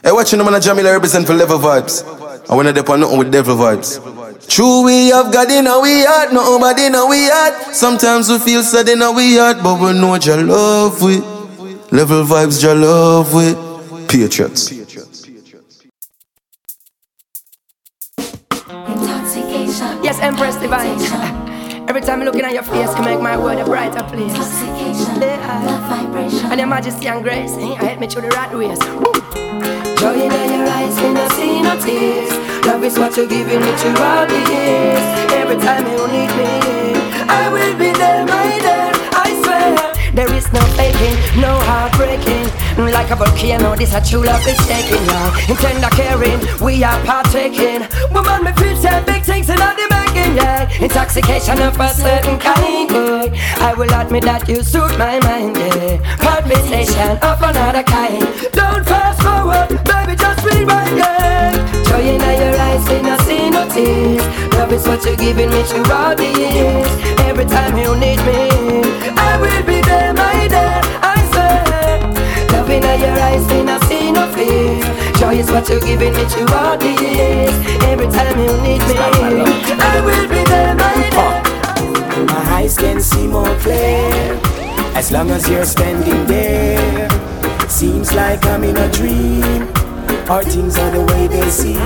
Hey, watching the man of Jamila represent for Level Vibes. I wanna dip on nothing with Devil Vibes. True, we have God in our heart, nothing bad in our heart. Sometimes we feel sad in our heart, but we know your love with Level Vibes, your love with Patriots. Yes, Empress Divine. Every time I'm looking at your face, can make my world a brighter place. Intoxication, love vibration, and your majesty and grace, I help me through the rat race. Joy in your eyes, and I see no tears. Love is what you're giving me through all the years. Every time you need me, I will be there, my dear, I swear. There is no faking, no heartbreaking. Like a volcano, this a true love is taking now. In tender caring, we are partaking. Woman, my future, big things and all the making, yeah. Intoxication of a certain kind, yeah. I will admit that you suit my mind, yeah. Conversation of another kind. Don't fast forward, baby, just rewind, yeah. Joy in your eyes, and I see no tears. Love is what you're giving me through all the years. Every time you need me, I will be there, my dear, I swear. Love in your eyes, and I see no fear. Joy is what you're giving me to all the years. Every time you need me, I will be there, my dear. My eyes can see more clear, as long as you're standing there. Seems like I'm in a dream, or things are the way they seem.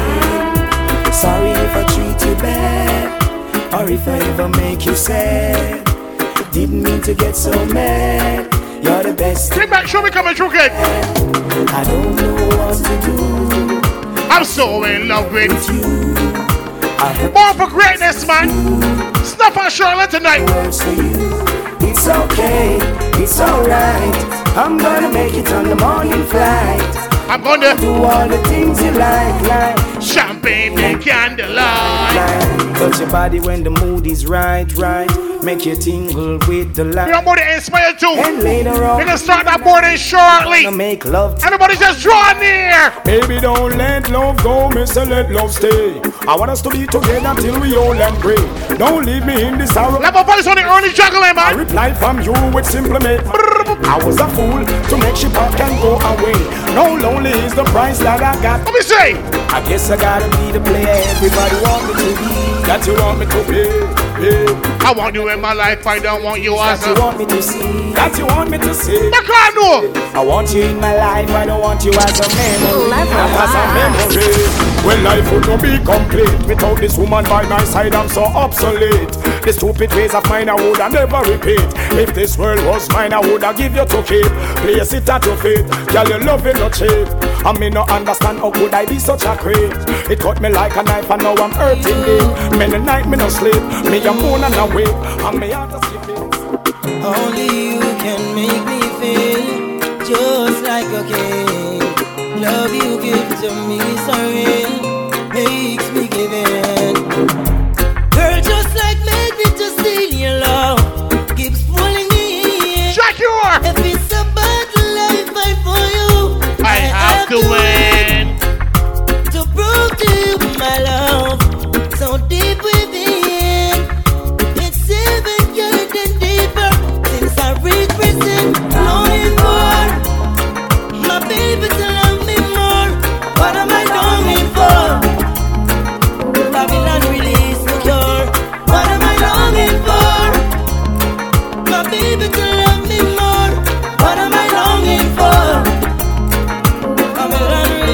Sorry if I treat you bad, or if I ever make you sad. Didn't mean to get so mad. You're the best. Get back, show me coming through again. I don't know what to do. I'm so in love with you. Born for greatness, man. Snap on Charlotte tonight. It's okay, it's alright. I'm gonna make it on the morning flight. I'm gonna do all the things you like. Champagne and candlelight. Touch your body when the mood is right. Make you tingle with the light. You're about to inspire too. And later on, we're gonna start that boarding shortly. Make love. Everybody just draw near. Baby, don't let love go, mister, let love stay. I want us to be together till we all agree. Don't leave me in this sorrow. Level voice on the early juggling, man. I replied from you with simplement. I was a fool to make she pop and go away. No lonely is the price that I got. Let me say, I guess I gotta be the player everybody want me to be. That you want me to be. I want you in my life, I don't want you as a... That you want me to see, that you want me to see. I want you in my life, I don't want you as a memory. As a memory. Well, life would not be complete without this woman by my side, I'm so obsolete. The stupid ways of mine I would have never repeat. If this world was mine, I would have give you to keep. Place it at your feet, girl, your love is not cheap. I may not understand how could I be such a creep. It cut me like a knife and now I'm hurting it. Many night me no sleep, me a moon and a wake. I may have to sleep it. Only you can make me feel just like a king. Love you give to me so real, makes me give in. Girl, just like make me to steal your love, keeps pulling me in. Jack, you are! If it's a bad life, fight for you. I have to win. To prove to you my love, so deep within. It's even getting deeper since I reached prison. Knowing more, my baby to love me more. What am I longing for? Babylon release the cure. What am I longing for? My baby to love me more. What am I longing for? I'm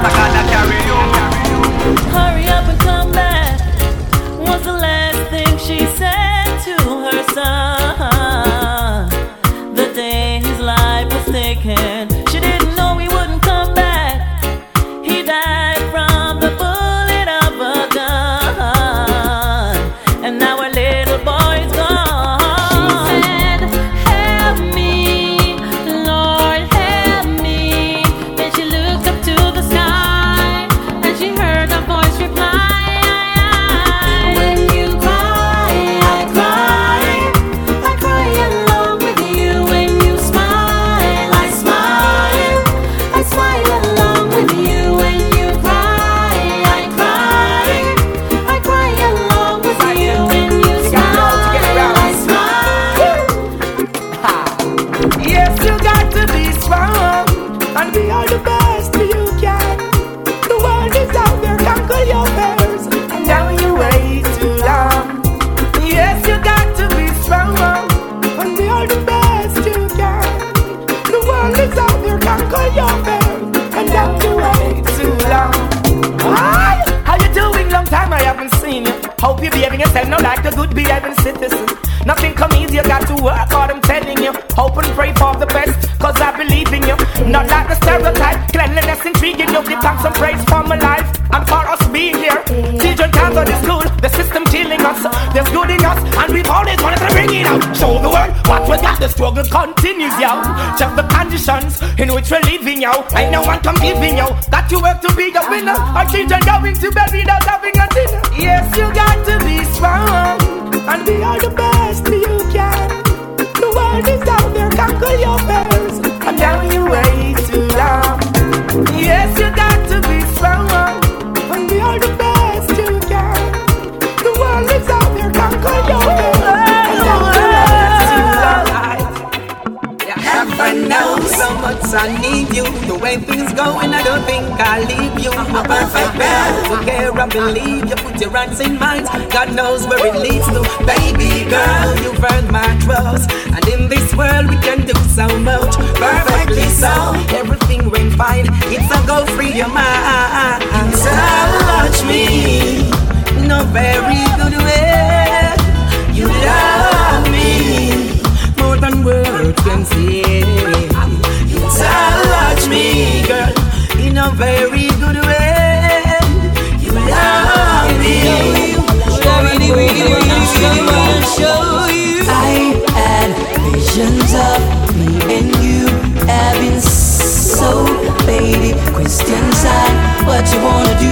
I gotta carry you. Hurry up and come back was the last thing she said to her son. The day his life was taken, she didn't know he wouldn't come back. He died from the bullet of a gun, and now her little boy's gone. She said, "Help me, Lord, help me." Then she looked up to the sky, and she heard a voice reply, "When you cry, I cry. I cry along with you. When you smile, I smile. I smile along with you. When you cry, I cry. I cry along with you. When you smile, I smile." Yes, you got to be strong and be all the best you can. The world is out there, conquer your fears, and now you wait too long. Yes, you got to be strong and be all the best you can. The world is out there, conquer your fears, and now you wait too long. Hi, how you doing? Long time I haven't seen you. Hope you're behaving yourself now like a good behaving citizen. Nothing come easy, you got to work hard, I'm telling you. Hope and pray for the best, cause I believe in you. Not like the stereotype, cleanliness intriguing you. Give thanks and praise for my life and for us being here. Children can't go to school, the system killing us. There's good in us, and we've always wanted to bring it out. Show the world what we got, the struggle continues, yo. Check the conditions in which we're living, yo. Ain't no one come giving, yo, that you work to be a winner. Our children going to bed without having a dinner. Yes, you got to be strong and be all the best you can. The world is out there, conquer your fears, and now you wait too long. Yes, you got to be strong and be all the best you can. The world is out there, conquer your fears, and now you wait too long. Yeah, heaven knows how much I need you. The way things go, and I don't think I'll leave you. I'm a perfect man, don't care, I believe you. Your hands in mine, God knows where it leads to. Baby girl, you've earned my trust, and in this world we can do so much. Perfectly so, everything went fine. It's a go free your mind. So watch me, no very good way. You love me more than words can say. So watch me, girl, in a very good way. You love me. I had visions of me and you having so baby questions on what you wanna do.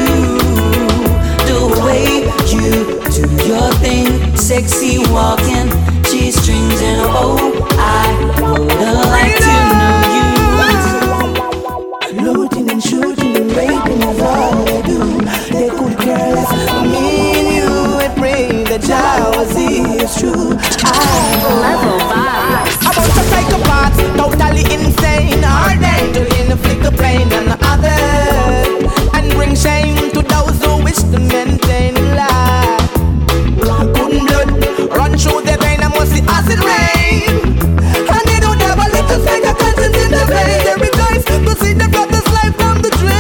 The way you do your thing, sexy walking, G-strings and oh, I woulda liked to know you. Looting and shooting and raping is all they do. They could care less for me. Jealousy is true. Level Vibes. About to take a part, totally insane. Hard day to inflict the pain on the others and bring shame to those who wish to maintain life. Good blood run through their vein, and mostly acid rain. And they don't have a little finger conscience in their veins. They rejoice to see their brother's life from the dream.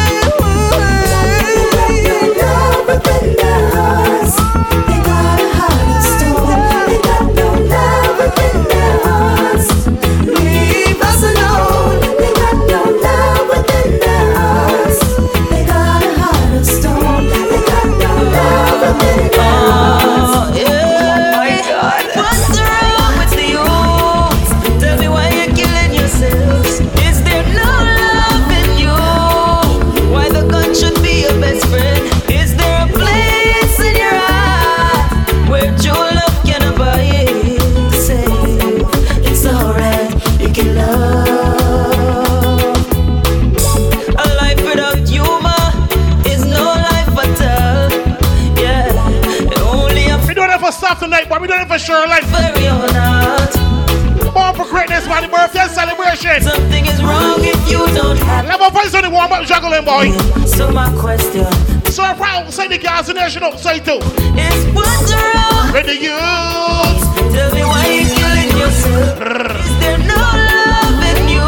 Sure, like Born For Greatness, my birthday celebration. Something is wrong if you don't have. Level Vibes on the warm up juggling, boy. So my question. So I'm proud to say the guys in the national say too. It's what's wrong with the youth. Tell me why you're killing yourself. Is there no love in you?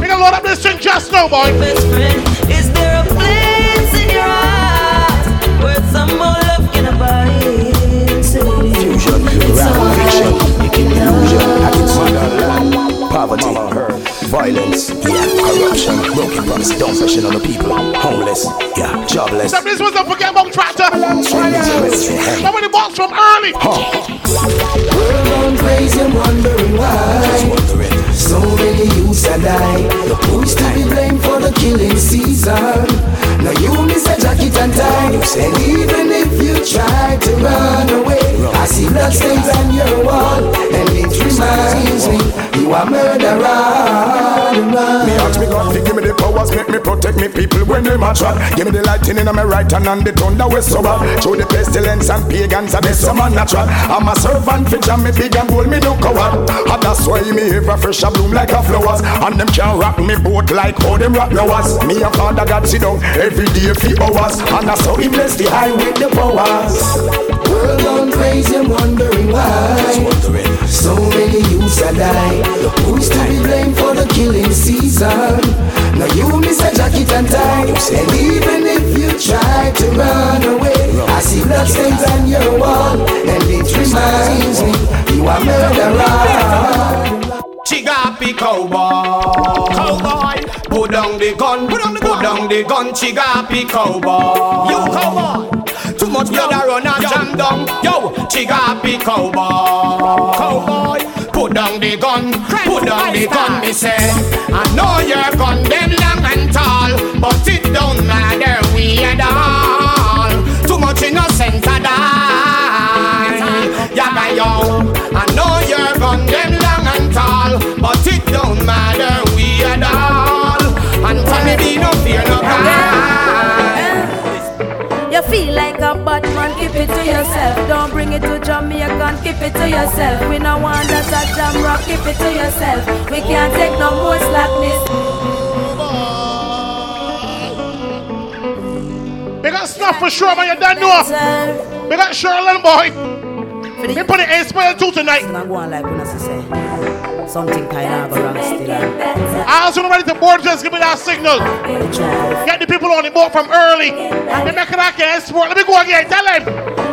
We gonna load up this thing just now, boy. Best friend, is there a place? Pressure on the people, homeless, yeah, jobless. So this was a forget about tractor. Somebody walks from early. We're going crazy and wondering why so many youths are dying. Who is to be blamed for the killing season? Now you miss a jacket and tie, and even if you try to run away, I see bloodstains on your wall, and it reminds me you are murderer. Me ask me God to give me the powers, make me protect me people when they march up. Give me the lightning on my right hand and the thunder with sober. Through the pestilence and pagans are the summer natural. I'm a servant for jam, me big and gold, me no coward. And that's why me ever fresh a bloom like a flowers, and them can rock me boat like how them rock flowers. Me a father God sit down every day for hours, and that's how he bless the high with the powers. World gone crazy, I'm wondering why so many youths are dying. Who is to be blamed for the killing season? Now you miss a jacket and tie, and even if you try to run away, I see bloodstains on your wall, and it reminds me you are murderer. Chigapi cowboy, cowboy, put down the gun, put down the gun, put down the gun. Chigapi cowboy, you cowboy. Too much blood a run and jam down. Yo, Chigapi cowboy, cowboy. Put down the gun, put down the gun, me say. I know you're condemned long and tall, but it don't matter we at all. Too much innocent a die. Yaga yo, I know you're condemned long and tall, but it don't matter we at all. And Tommy be no fear no cry. You feel like a bad man, keep it to yourself. Don't bring it to Jamaica, keep it to yourself. We no want that a jam rock, keep it to yourself. We can't take no more slackness. Big up Snuff for sure, man, you don't know. Big up Sherlin, boy. We put the A-Spell 2 tonight. It's not going like when I say something kind of around still. I also ready to board, just give me that signal. Get the people on the boat from early. Let me go again, tell him.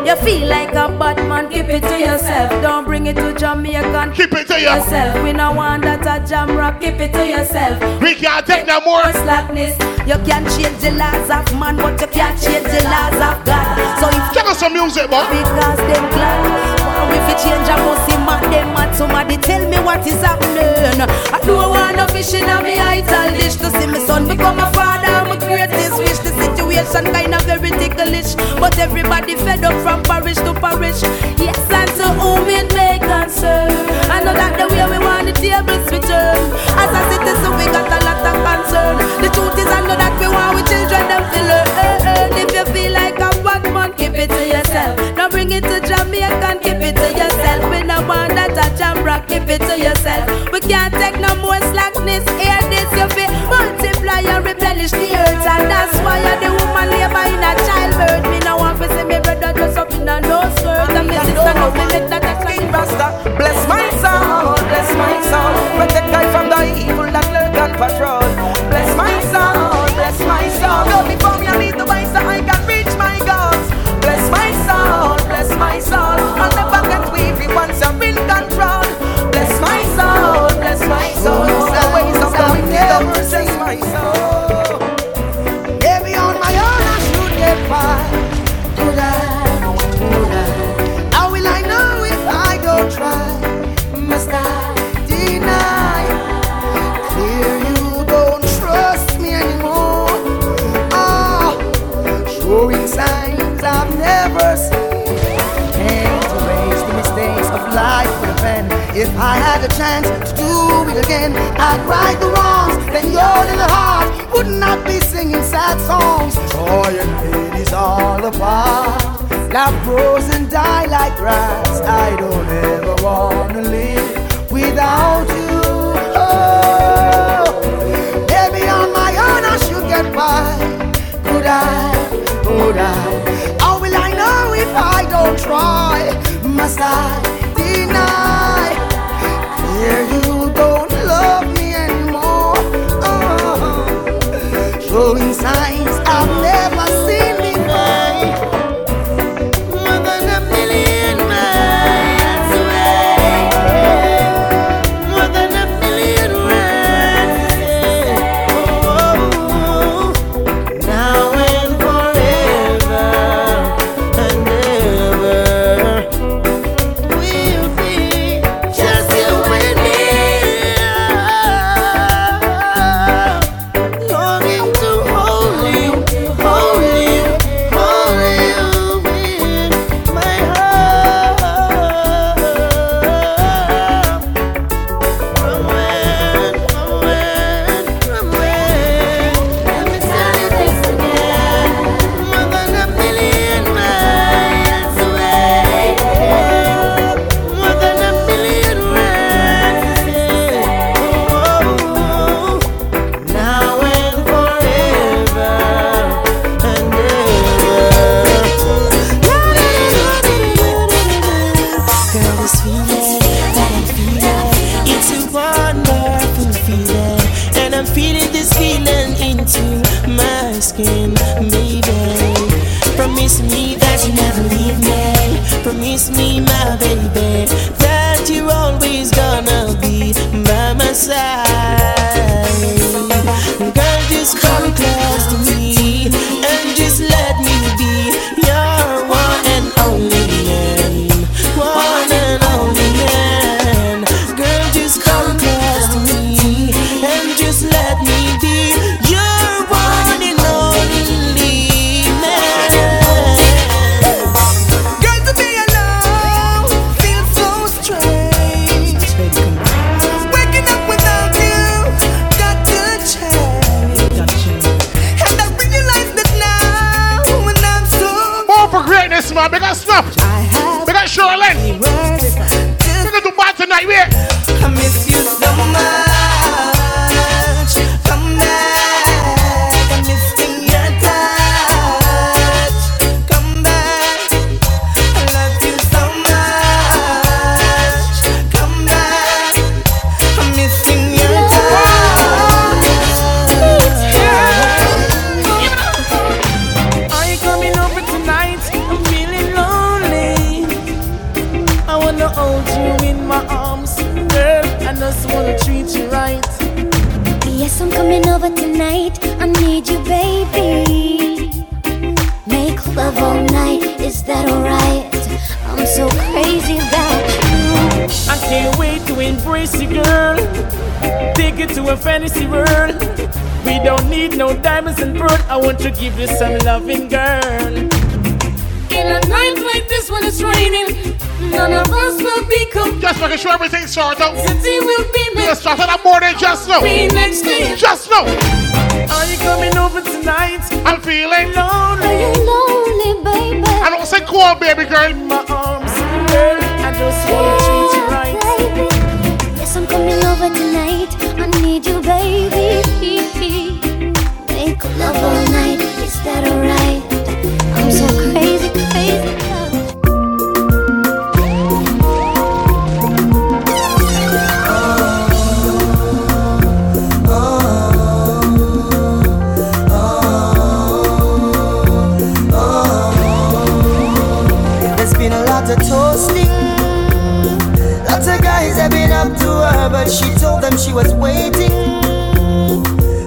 You feel like a bad man, keep it to yourself. Don't bring it to Jamaica, keep it to yourself. We no want that a jam rock, keep it to yourself. We can't take no more slackness. You can't change the laws of man, but you can't change the laws of God. So if give us some music, man. Because them glad. If you change a pussy man, them mad. Somebody tell me what is happening. I don't want no fish in my idle dish. To see my son become a father, my greatest wish. The situation kind of very ticklish, but everybody fed up from parish to parish. Yes, and to whom it may concern, I know that the way we want the tables we turn. As a citizen we got a lot of concern. The truth is I know that we want with children them to learn. If you feel like a bad man, keep it to yourself. Don't bring it to Jamaica, keep it to yourself. We no want that a jam rock, keep it to yourself. We can't take no more slackness. Hear this, you feel multiply and replenish the earth. And that's why you're the woman labor in a childbirth. Me no want to see me brother dress up in a no skirt. And me sister no me make that action. Bless my soul, bless my soul. Protect I from the evil that lurk and patrol. Bless my soul, bless my soul. Go before me I lead the way so I can reach my goals. Bless my soul, bless my soul. On the back and weavy ones I'm in control. Bless my soul, bless my soul. It's the ways of the wicked, the verses my soul. How will I know if I don't try? Must I deny? Clear you don't trust me anymore. Ah, showing signs I've never seen. And to raise the mistakes of life with a pen. If I had a chance to do it again, I'd right the wrongs. Then your little heart would not be singing sad songs. Joy and pain is all apart. Love grows and die like grass. I don't ever wanna live without you. Oh, maybe on my own I should get by. Could I? Could I? How will I know if I don't try? Must I deny? Here you don't love me anymore. Oh, showing signs I've never seen before. Promise me that you never leave me. Promise me, my baby, that you're always gonna be by my side. Girl, just come close to me and just let me be your one and only man. One and only man. Girl, just come close to me and just let me be your one and only man. Girl, to be alone feels so strange. Waking up without you got to change. And I realize that now when I'm so Born For Greatness, man, because stop. Surely. We're gonna do bad tonight, yeah. I miss you so much. Come back. I'm missing your touch. Come back. I love you so much. Come back. I'm missing your touch. Are you coming over tonight? I'm feeling lonely. I wanna hold you in my arms, girl. I just wanna treat you right. Yes, I'm coming over tonight. I need you, baby. Make love all night. Is that alright? I'm so crazy about you. I can't wait to embrace you, girl. Take it to a fantasy world. We don't need no diamonds and pearls. I want to give you some loving, girl. In a night like this when it's raining, none of us will be cool. Just making sure everything's sorted out. City will be made. Let's start on that board and just know. Be next day. Just know. Are you coming over tonight? I'm feeling lonely. Are you lonely, baby? I don't say cool, baby girl. In my arms, girl, I just want to treat you right. Baby. Yes, I'm coming over tonight. I need you, baby. Make love all night. Is that alright? I'm so crazy, crazy. But she told them she was waiting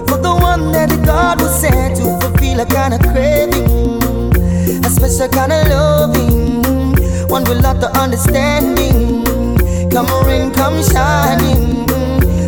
for the one that God would send to fulfill a kind of craving, a special kind of loving, one without the understanding. Come rain, come shining.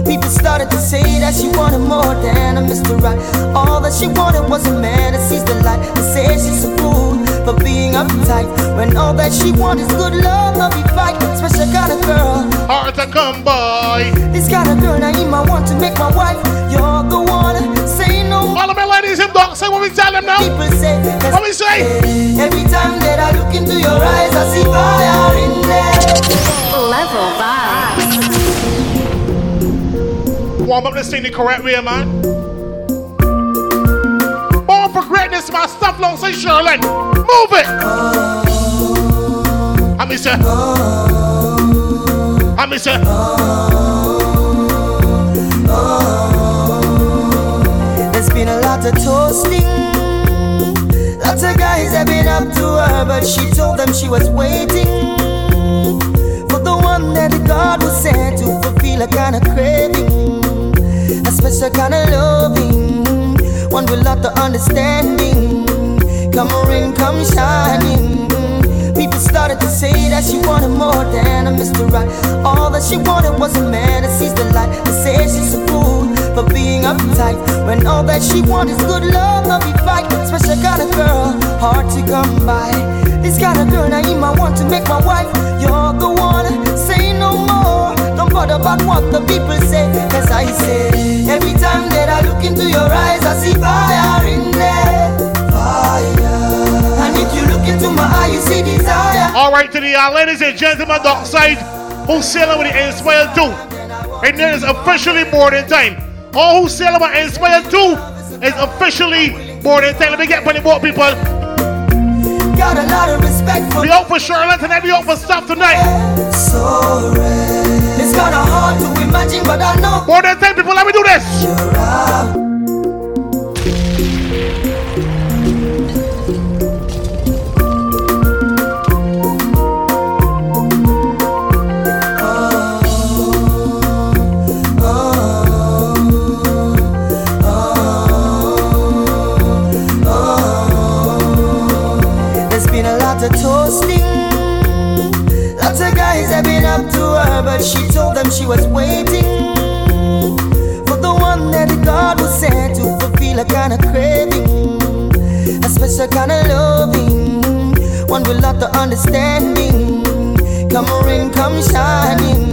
People started to say that she wanted more than a Mr. Right. All that she wanted was a man that sees the light. They say she's a fool for being uptight when all that she wants is good love, love you fight. Special kind of girl, hard to come by. This kind of girl, now you might want to make my wife. You're the one, say no. All of my ladies and dogs, say what we tell them now. People say, what we say. Every time that I look into your eyes, I see fire in there. Level Vibes. Warm up this thing the correct way, man. Born For Greatness, my stuff long, say Shirley. Move it. I miss you. I miss her. There's been a lot of toasting. Lots of guys have been up to her, but she told them she was waiting for the one that God was sent to fulfill a kind of craving, a special kind of loving, one without the understanding. Come rain, come shining. People started to say that she wanted more than a Mr. Right. All that she wanted was a man that sees the light. They say she's a fool for being uptight when all that she wants is good love, love you fight. Special kind of girl, hard to come by. This kind of girl, now you might want to make my wife. You're the one, say no more. Don't bother about what the people say. As I say, every time that I look into your eyes, I see fire in there. Fire. If you look into my eye, you see desire. Alright, to the ladies and gentlemen, dark side, who's sailing with the Inspire 2. And there is officially more than time. All who sailing with Inspire 2 is officially more than time. Let me get plenty more people. Got a lot of respect for. Be out for Charlotte tonight, be out for stuff tonight. So it's kinda hard to imagine, but I know. More than time, people, let me do this. she told them she was waiting for the one that God was sent to fulfill a kind of craving, a special kind of loving, one without the understanding. Come rain, come shining.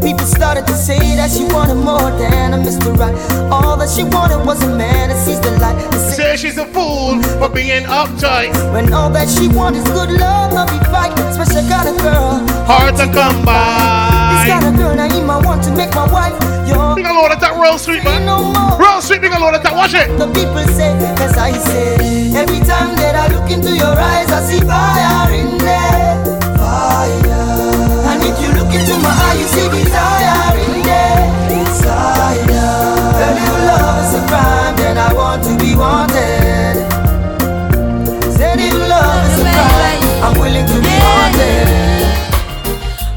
People started to say that she wanted more than a Mr. Right. All that she wanted was a man that sees the light. Say she's a fool for being uptight, when all that she wants is good love, love you fight. Special kind of girl, hard to come by. This kind of girl Naima want to make my wife. Big a load of that real sweet, man. Real sweet, big a load of that. Watch it. The people say, as I say, every time that I look into your eyes, I see fire in there. Fire. And if you look into my eye, you see desire in there. Desire. Girl, if love is a crime, then I want to be wanted. Said if love is a crime, I'm willing to be wanted.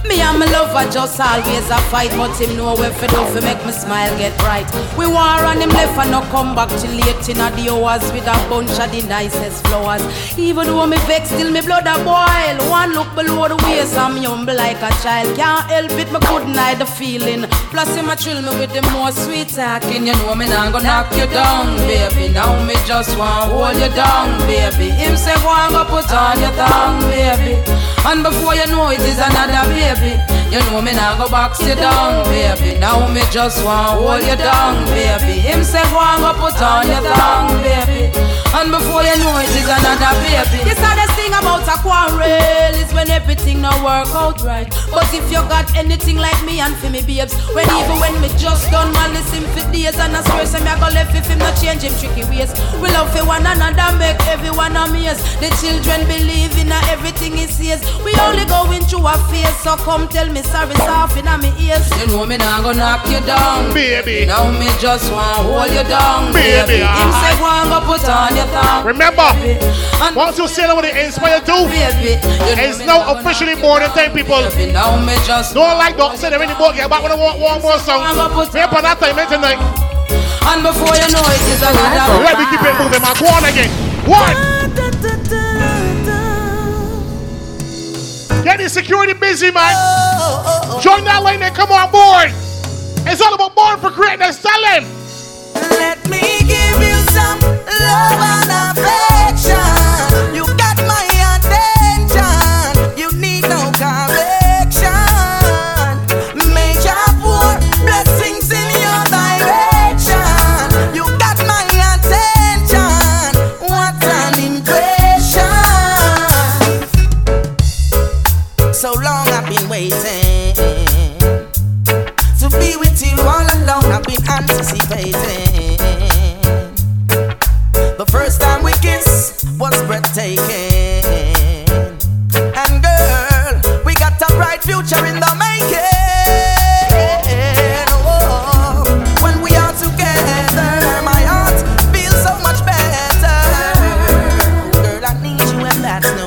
Me and my lover just always a fight, but him know where for do fi make me smile get bright. We war and him left and no come back till late in the hours with a bunch of the nicest flowers. Even though me vex, still me blood a boil. One look below the waist, I'm humble like a child. Can't help it, me couldn't hide the feeling. Plus him a thrill me with the most sweet talking. You know me nah go knock you down, baby. Now me just want hold you down, baby. Him say go and go put on your tongue, baby. And before you know it is another baby. You know me now go box you down, baby. Now me just want hold you down, baby. Him say go and go put on your tongue, baby. And before you know it is another baby. This hardest thing about a quarrel is when everything no work out right. But if you got anything like me and for me babes, when even when me just done man listen for days, and I swear say me I go left if him not change him tricky ways. We love for one another, make everyone amazed. The children believe in everything he says. We only going through a phase, so come tell me sorry soft in my ears. You know me now go knock you down, baby. Now me just want hold you down, baby. Him say go and go put on your thong. Remember, and once you say that what it inspire do, baby, it's now officially more than 10 people. Baby, now me just don't like don't say there anymore. Get back when I want one more song. Remember that time tonight. And before you know it is another. Let me keep it moving. Go on again. One. Get the security busy, man. Join that lane and come on board. It's all about Born for Greatness. Tell him. Let me give you some love and affection. You got my attention. You need no correction. Major pour blessings in your direction. You got my attention. What an impression. So long I've been waiting to be with you all alone. I've been anticipating. The first time we kissed was breathtaking. And girl, we got a bright future in the making. Oh, when we are together, my heart feels so much better. Girl, I need you and that's no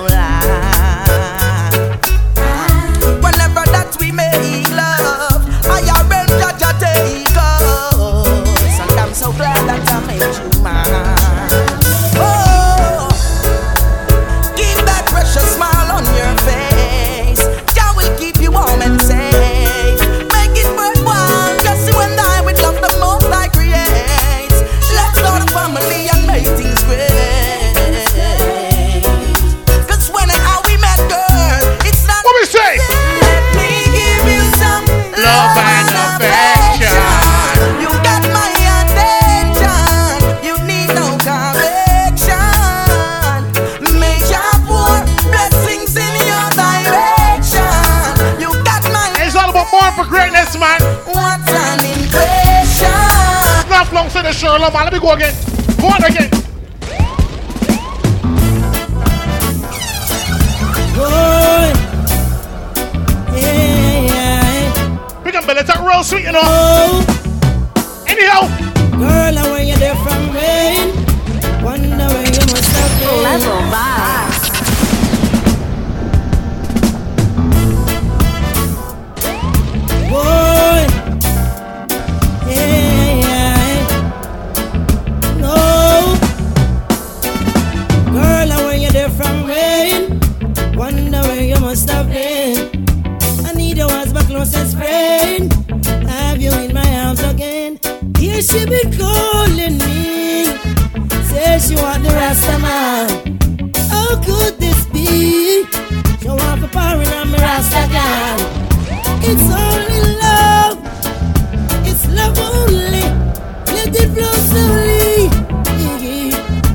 sure, love, let me go again. Go on again. Oh, yeah. We can be let that real sweet, you know. Oh. Anyhow. Girl, I want you there from rain. Wonder where you must have been. Level Vibes. Boy. From rain, wonder where you must have been. I need you as my closest friend, have you in my arms again. Here she been calling me, says she want the Rasta man. How could this be? She want for power and I'm a Rasta girl. It's only love, it's love only. Let it flow slowly,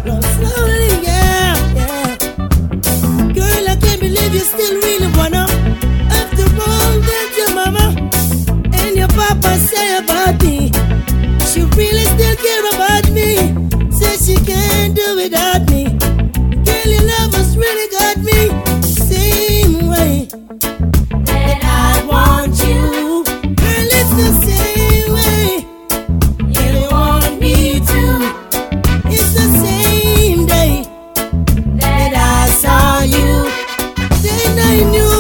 flow slowly, yeah, yeah. Girl, I can't believe you still really wanna. After all that your mama and your papa say about me, she really still care about me. Says she can't do without me. Girl, your love has really got me same way that I want you. Girl, it's the same way you want me to. It's the same day that I saw you. Then I knew.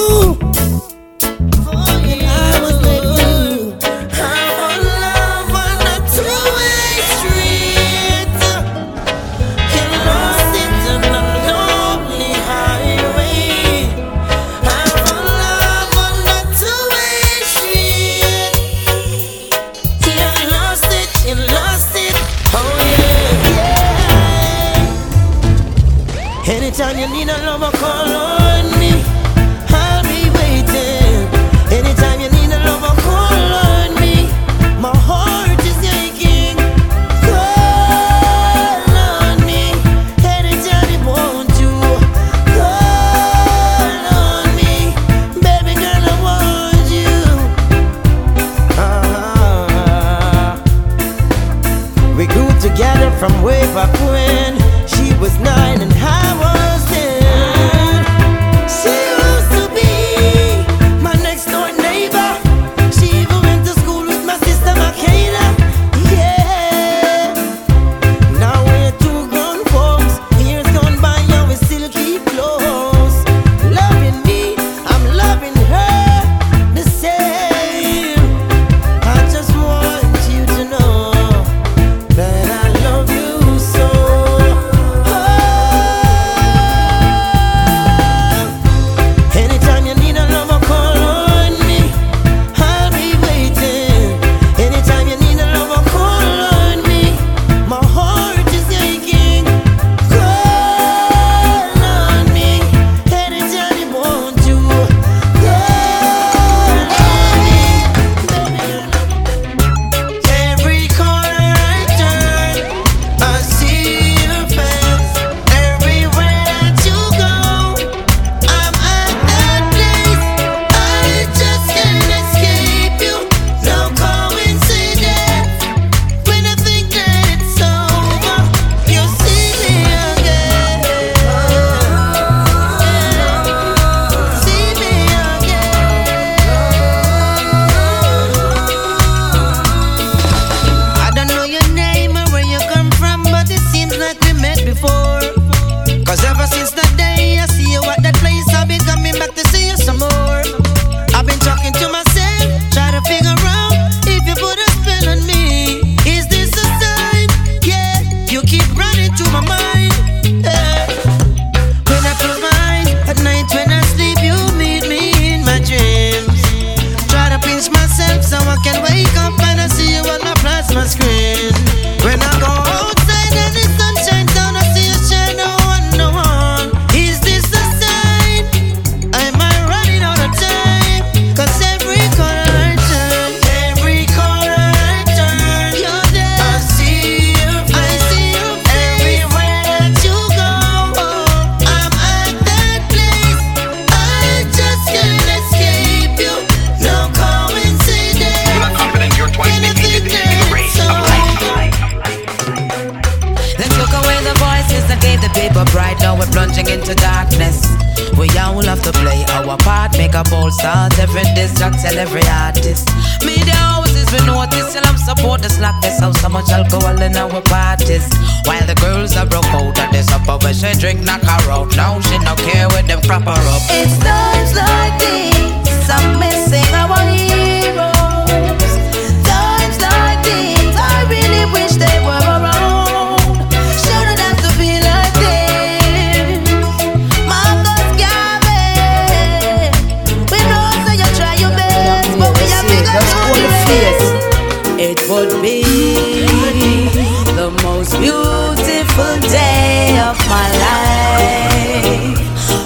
Anytime you need a lover, call on me. I'll be waiting. Anytime you need a lover, call on me. My heart is aching. Call on me. Anytime you want to, call on me. Baby girl, I want you. Uh-huh. We grew together from way back when. She was 9 and I was 10. She used to be my next door neighbor. She even went to school with my sister Makeda. Yeah. Now we're two grown folks. Years gone by and we still keep close. Loving me, I'm loving her the same. I just want you to know that I love you so.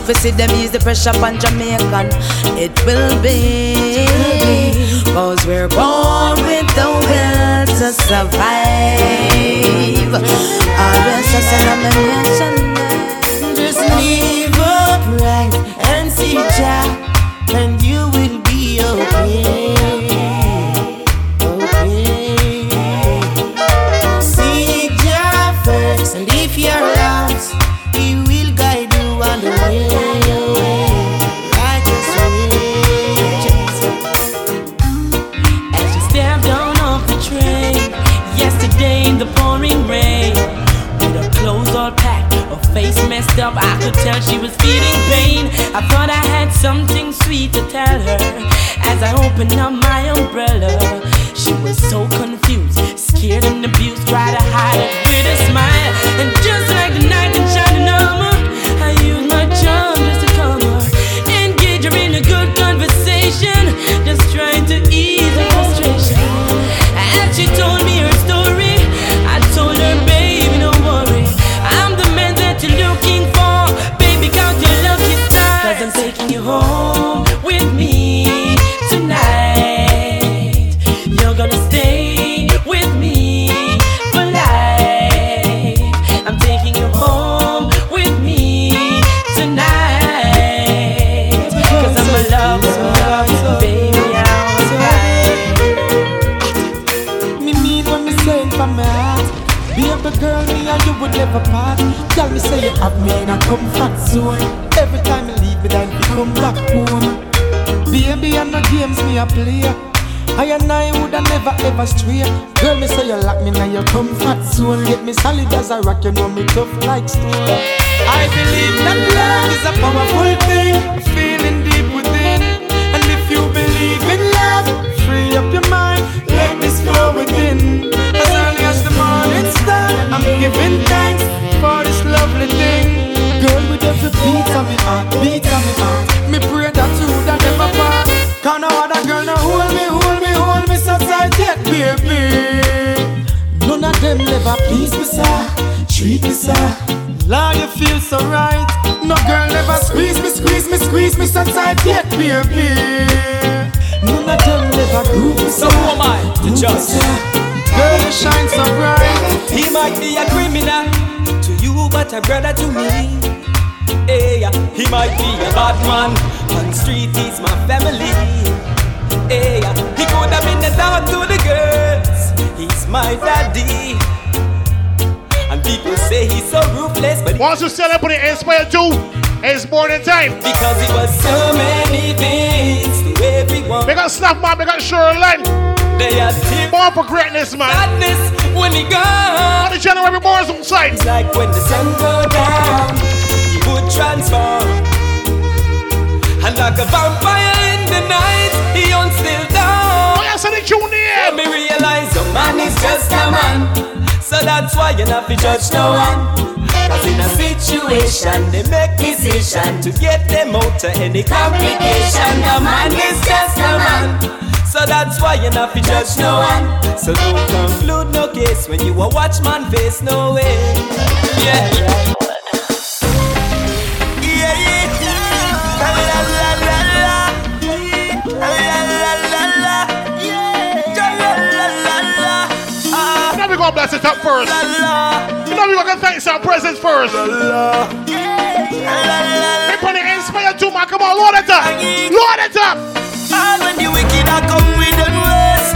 We see them ease the pressure on Jamaican. It will be, cause we're born with the will to survive. Our ancestors and the nation, just live upright and see Jah, and you will be okay. Messed up, I could tell she was feeling pain. I thought I had something sweet to tell her. As I opened up my umbrella, she was so confused, scared and abused. Tried to hide it with a smile, and just like the night in shining armor, I used my charm just to calm her, engage her in a good conversation, just trying to ease her frustration. As she told me her story, I told her, baby, no worry, I'm the man that you're looking for. Baby, count your lucky stars, cause I'm taking you home with me tonight. You're gonna stay with me for life. I'm taking you home with me tonight, cause I'm a lover, baby, I'm alright. Me mean when me saying from my heart. Be a big girl, me and you would never part. Tell me say you have me in a comfort zone. Every time you leave me, then you come back home. Baby, and the games me a play, I and I woulda never ever stray. Girl, me say you lock me in your comfort zone. Get me solid as a rock, you know me tough like stone. I believe that love is a powerful thing, feeling deep within. And if you believe in love, free up your mind, let this flow within. As early as the morning star, I'm giving thanks for this lovely thing. Girl, with every beat on me heart, beat on me heart, me pray that you woulda never part. Can't no other girl no hold me, hold me, hold me so tight yet, baby. None of them never please me, sir, treat me, sir. Lord, you feel so right. No girl never squeeze me, squeeze me, squeeze me so tight yet, baby. None of them never groove me, sir. So who am I to judge? Girl, you shine so bright. He might be a criminal to you, but a brother to me. Hey, he might be a bad man, on the street he's my family. Hey, he could have been a dog to the girls, he's my daddy. And people say he's so ruthless, but once you celebrate Inspire 2, it's more than time. Because it was so many things to everyone. They got Snap Man, they got Shoreline. They are Born For Greatness, man. Sadness when he gone. On the January Morris on site. It's like when the sun go down, he would transform. And like a vampire in the night, he on still down. Oh, yes, I did tune in. Let me realize a man is just a man. So that's why you're not to judge no one. Cause in a situation, they make decision to get them out to any complication. A man is just a man. So that's why you're not to judge no one. So don't conclude no case when you a watchman face, no way. Yeah, yeah, yeah. La la la la la. La la la la la. Now we gonna bless it up first. You know we gonna thank our presents first. La la. They put the Inspire 2, man, come on, load it up. Load it up. All when the wicked I come with them ways,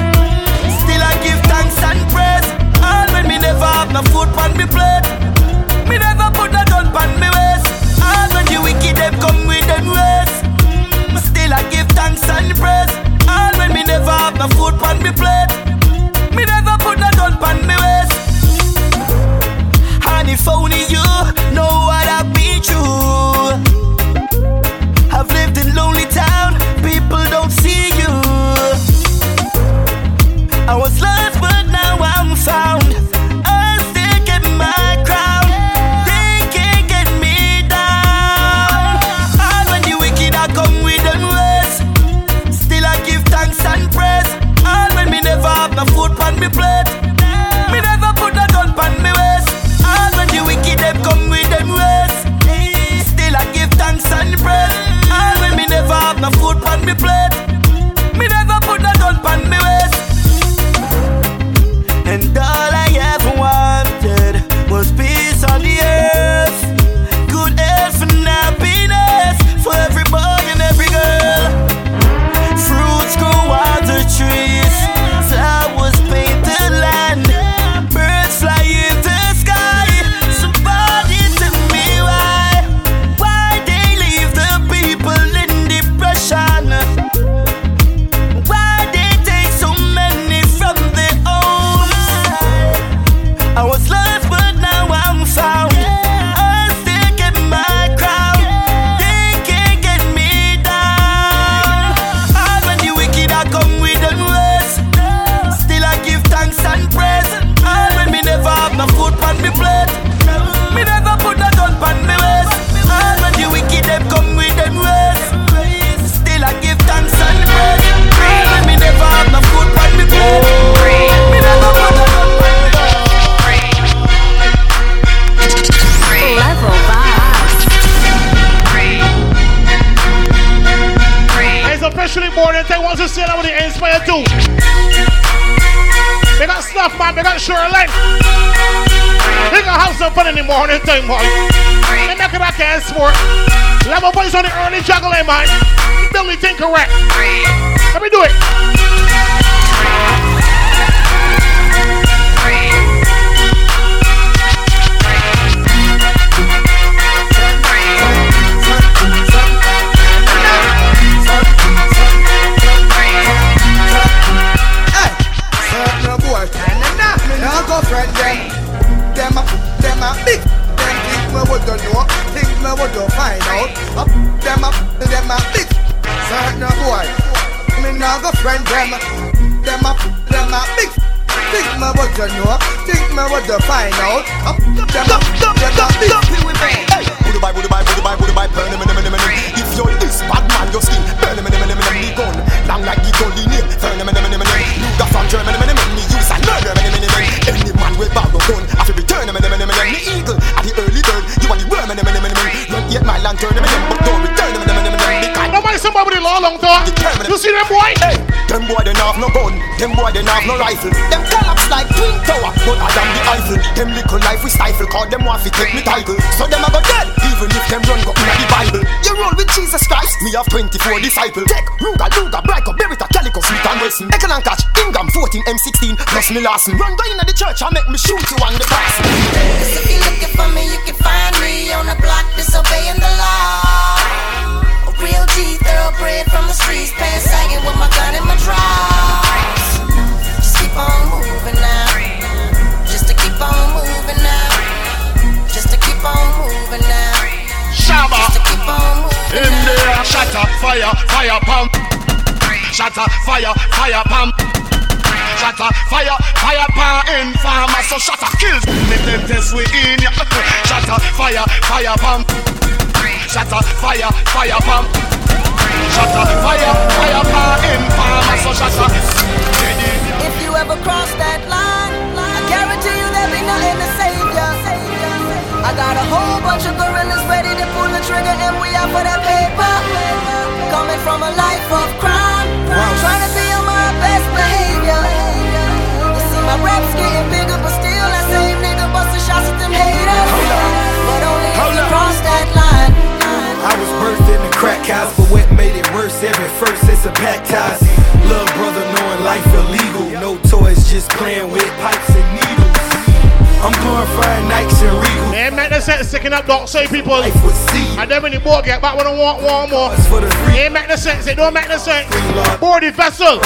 still I give thanks and praise. All when me never have no food on me plate, me never put a gun on me waist. All when the wicked them come with them ways, still I give thanks and praise. All when me never have no food on me plate, me never put a gun on me waist. And if only you know what I've been through. I've lived in lonely town, people don't see you. me plate. Me never put a gun on me waist. And all I ever wanted was peace on the earth, good health and happiness for every boy and every girl. Fruits grow out the trees, flowers paint the land, birds fly in the sky. Somebody tell me why they leave the people in depression? Why they take so many from their homes? I was lost but now I'm found. I'll still get my crown. They can't get me down. All when the wicked I come with unrest, still I give thanks and praise. All when me never have no food on me plate, me never put a gun on me waist. All when the wicked them come with unrest, still I give thanks and praise. All when me never have no food on me plate, me never put a gun on me waist. Level Vibes. It's officially morning. They want to see that with the Inspire too. They got stuff, man. They got sure life. They got house up in the morning time, man. They make it back and sport. Level boys on the early juggle, eh, man. Build the thing correct. Let me do it. Friend them a big, them think me would don't know, think me would don't find out. Up them a big, certain boy. Me now go friend them a big, think me would don't know, think me would don't find out. Up them a big, Buddha by, burn him. If you're this bad man, your skin burn him. Gone, long like the gold in here, burn him. You got from German. Me use a murder him. With Barrow gun, after return, me eagle at the early turn. You want the worm, not yet my lantern, but don't return. Nobody somebody long dog. You see them boy? Hey, them boy they have no gun, them boy they have no rifle. Them collapse like twin tower, but I damn the Eiffel. Them little life we stifle, cause them want to take me title. So them I go dead, even if them run go in the Bible. You roll with Jesus Christ, me have 24 disciples. Take Ruga, Brico, Berita, Calico, Smith and Wilson. Ekelan catch, Ingram, 14, M16, plus me Larson. Run down in the church, I make me shoot you on the cross. If you're looking for me, you can find me on the block disobeying the law. A real G, thoroughbred from the streets, pants sagging with my gun in my drawers. Just keep on moving now. Just to keep on moving now. Just to keep on moving now. Shaba, just to keep on moving in there, shut up, fire, fire pump. Shut up, fire, fire pump. Shatter, fire, power in farmer, so shatter kills. Make them test we in ya. Shatter, fire, bomb. Shatter, fire, bomb. Shatter, fire, power in farmer, so shatter. If you ever cross that line, I guarantee you there'll be nothing to save ya. I got a whole bunch of gorillas ready to pull the trigger, and we out for that paper. Coming from a life of crime, trying to be on my best behavior. My rap's getting bigger, but still that same nigga busting shots at them haters. But only if you cross that line. I was birthed in the crack house, but what made it worse? Every first it's a pack ties. Love brother knowing life illegal. No toys, just playing with pipes and needles. I'm glorifying Nikes and Regal. Man, make the sense sticking up, don't say people. I never need more, get back when I want one more. It make the sense, it don't make the sense. Board the vessel.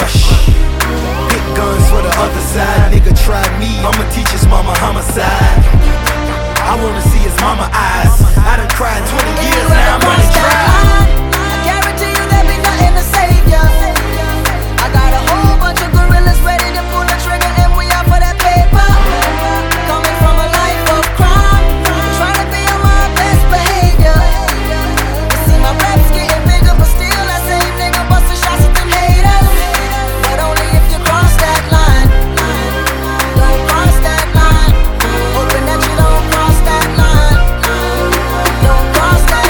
Guns for the other side, nigga try me, I'ma teach his mama homicide. I wanna see his mama eyes, I done cried 20 years now, I'm gonna try. I guarantee you there be nothing to save ya. I got a whole bunch of gorillas ready to pull the trigger, and we out for that paper. Coming from a life of crime, trying to be on my best behavior. You see my rap's getting bigger, but still that same nigga busting shots at them haters. But only if you cross that line, don't cross that line. Hoping that you don't cross that line, don't cross that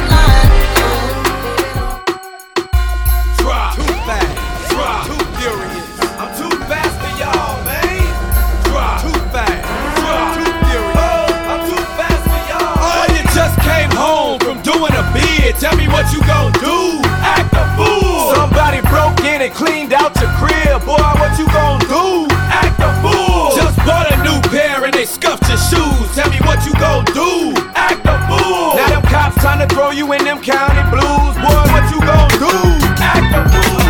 it, tell me what you gon' do. Act a fool. Somebody broke in and cleaned out your crib. Boy, what you gon' do? Act a fool. Just bought a new pair and they scuffed your shoes. Tell me what you gon' do. Act a fool. Now them cops trying to throw you in them county blues. Boy, what you gon' do? Act a fool.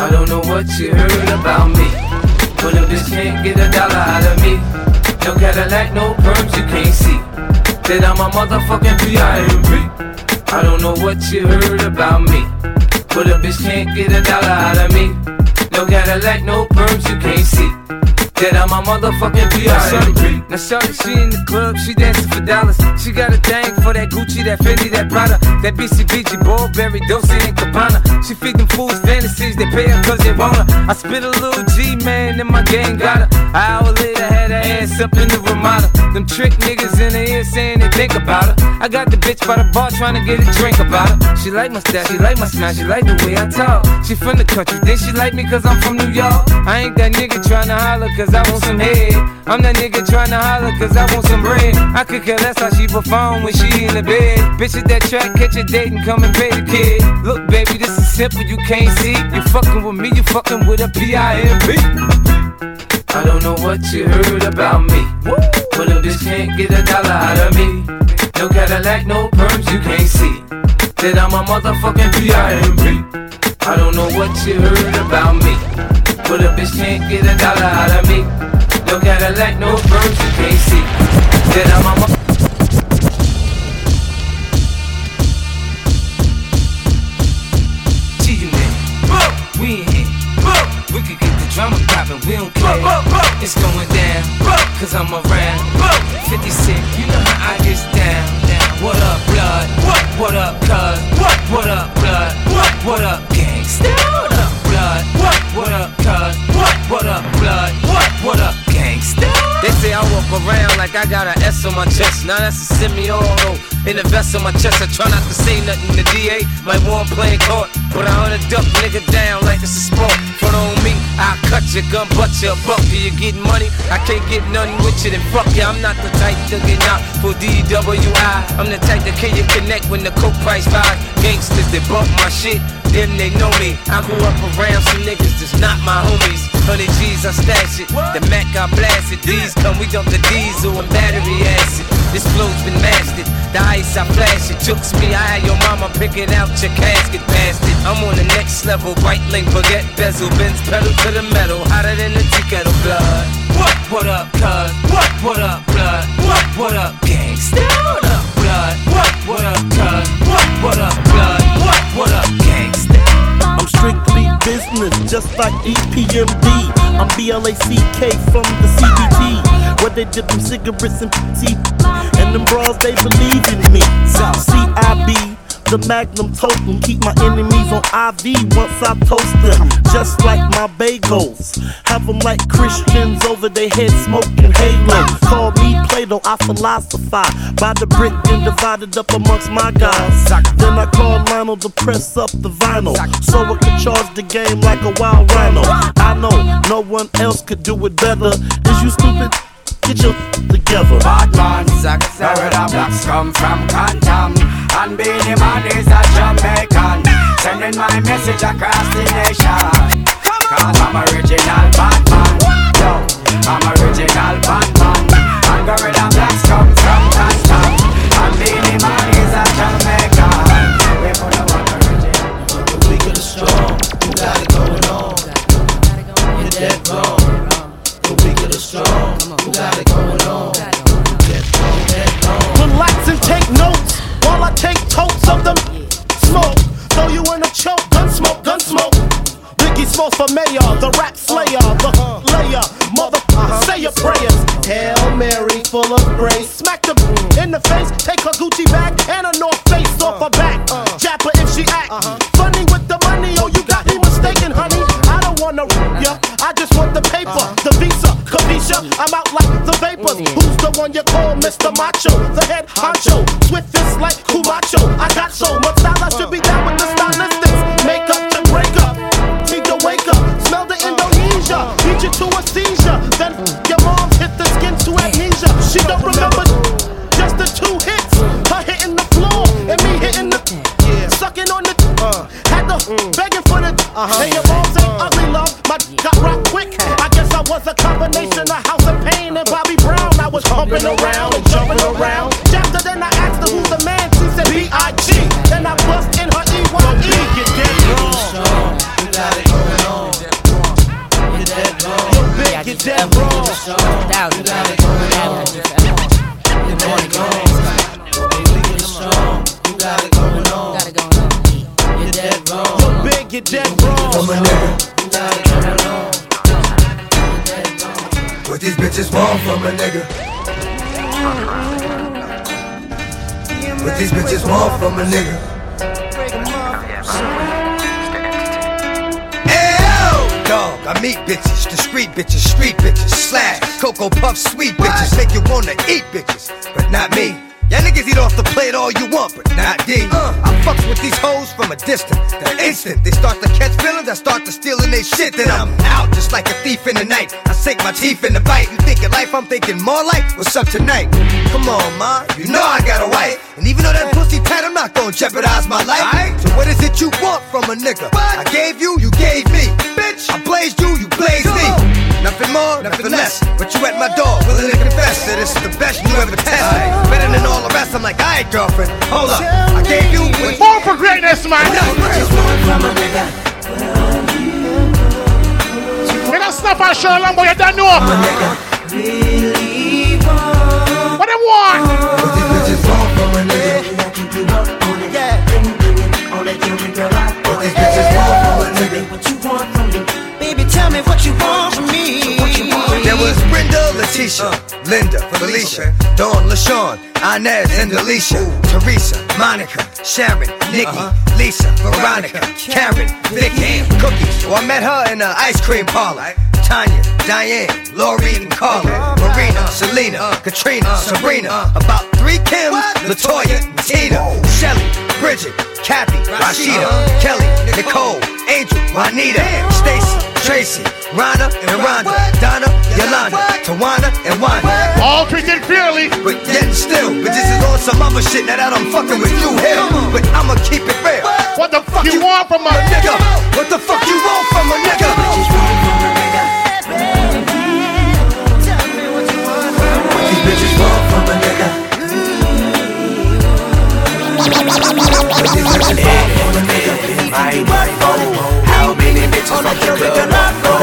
I don't know what you heard about me. Well, them just can't get a dollar out of me. No Cadillac, no perms, you can't see that I'm a motherfucking B.I.M.B. I don't know what you heard about me. But a bitch can't get a dollar out of me. No Cadillac, no perms, you can't see that I'm a motherfucking B.I.M.B. Now shawty, she in the club, she dancing for dollars. She got a thing for that Gucci, that Fendi, that Prada, that BCBG, Burberry, Dolce and Gabbana. She feed them fools fantasies, they pay her cause they want her. I spit a little G, man, and my gang got her. An hour later, had her ass up in the Ramada. Them trick niggas in the ear saying they think about her. I got the bitch by the bar trying to get a drink about her. She like my style, she like my smile, she like the way I talk. She from the country, then she like me cause I'm from New York. I ain't that nigga trying to holler cause I want some head. I'm that nigga tryna holler cause I want some bread. I could care less how she perform when she in the bed. Bitches that track, catch a date and come and pay the kid. Look baby, this is simple, you can't see. You fucking with me, you fucking with a B.I.M.B. I don't know what you heard about me. But a bitch can't get a dollar out of me. No Cadillac, no perms, you can't see that I'm a motherfucking B.I.M.B. I don't know what you heard about me. But a bitch can't get a dollar out of me. No Cadillac, no birds, you can't see that I'm a G-Unit. We in here. We could get the drama poppin', we don't care. It's going down, cause I'm around 56, you know how I get down. What up, blood? What up, cuz? What up, blood? What up, gangsta? What up, blood? What up, cuz? What up, blood? What up, gangsta? They say I walk around like I got an S on my chest. Now that's a semi-auto in the vest on my chest. I try not to say nothing to DA like one playing court. But I hunt a duck nigga down like it's a sport. Front on me, I'll cut your gun, butt your buck. Do you get money? I can't get nothing with you, then fuck you. I'm not the type to get out for DWI. I'm the type that can you connect when the coke price rise. Gangsters, they bump my shit, then they know me. I grew up around some niggas that's not my homies. 100 G's, I stash it. The Mac, I blast it. These come, we dump the diesel and battery acid. This flow's been mastered. The ice, I flash it. Jukes me, I had your mama picking out your casket, bastard. I'm on the next level, right link, forget bezel. Benz pedal to the metal, hotter than a tea kettle, blood. What up, cuz? What up, blood? What up, gangsta? What up, blood? What up, cuz? What up, blood? What up, gangsta? I'm strictly business, just like EPMD. I'm BLACK from the CBT. What they dip them cigarettes and tea. And them bras, they believe in me. CIB. The magnum totem, keep my enemies on IV once I toast them. Just like my bagels, have them like Christians over their head smoking halo. Call me Plato, I philosophize by the brick and divided up amongst my guys. Then I call Lionel to press up the vinyl so I could charge the game like a wild rhino. I know no one else could do it better. Is you stupid? Get your together. Bad man, where the blacks come from, Canton. And being the man is a Jamaican. Sending my message across the nation. Cause I'm original bad man. Yo, I'm original bad man. And where the blacks come from, Canton. And being the man is a Jamaican. We put the one original. You're the weak and the strong. You got it going on. You're dead wrong. The weak and the strong. You got it going on. Relax and take notes while I take totes of them smoke. Throw you in a choke. Gun smoke, gun smoke. Biggie Smalls for mayor, the rap slayer, the layer. Motherfucker, say your prayers. Hail Mary, full of grace. Smack the in the face. Take her Gucci back and a North Face off her back. Jab her if she act funny with the money. Oh, you got me mistaken, honey. I don't wanna rip ya. I just want the paper, the visa, Kavisha. I'm out like the vapors. Who's the one you call Mr. Macho? The head honcho, swift is like Kumacho. I got so much style, I should be down with the stylistics. Make up the break up, need to wake up. Smell the Indonesia, beat you to a seizure. Then your mom hit the skin to amnesia. She don't remember just the two hits. Her hitting the floor and me hitting the And your mom said ugly love, my got rock quick. I guess I was a combination of House of Pain and Bobby Brown. I was pumping around and jumping around. After then I asked her who's the man, she said B.I.G. Then I bust in her E1E. You're dead wrong. You got it wrong. You're dead wrong. You're dead wrong. You got it wrong. You're dead wrong. Baby, you're strong. You got it going on. You're dead wrong. You're big, you're dead wrong. Come on, nigga. You got it going on. You're dead wrong. What these bitches want from a nigga? But these bitches want from a nigga. Ew, dog, I meet bitches, discreet bitches, street bitches, slash, Cocoa Puff, sweet bitches, make you wanna eat bitches, but not me. Y'all niggas eat off the plate all you want, but not D. I fucks with these hoes from a distance. The instant they start to catch feelings, I start to stealing they shit. Then I'm out just like a thief in the night. I sink my teeth in the bite. You thinking life, I'm thinking more like what's up tonight. Come on, ma, you know I got a wife. And even though that pussy tight, I'm not gonna jeopardize my life. So what is it you want from a nigga? What? I gave you, you gave me. Bitch, I blazed you, you blazed me. Nothing more, nothing less. But you at my door, willing to confess that this is the best you ever tested. Better than all the rest. I'm like, alright, girlfriend, hold up. I gave you with Born For Greatness, man. When I snap on Sherlock Lambo, you don't know. What do you want? What these bitches want from a nigga? What these bitches want from a nigga? What you want from me? Baby, tell me what you want from me. There was Brenda, Leticia, Linda, Felicia, Dawn, LaShawn, Inez, and Alicia, Teresa, Monica, Sharon, Nikki, Lisa, Veronica, Karen, Vicky, Cookies. Well, I met her in an ice cream parlor. Tanya, Diane, Lori, and Carla, Marina, Selena, Katrina, Sabrina, about 3 Kims, LaToya, Tina, Shelly, Bridget, Kathy, Rashida, Kelly, Nicole, Angel, Juanita, Stacy, Tracy, Rhonda, and Rhonda, Donna, Yolanda, Tawana, and Wanda. All treated fairly, but yet still, but this is on some other shit. Now that I'm fucking with you here, but I'ma keep it real. What the fuck you want from a nigga? What the fuck you want from a nigga? Bitches want from a nigga. How many bitches I can pick up for?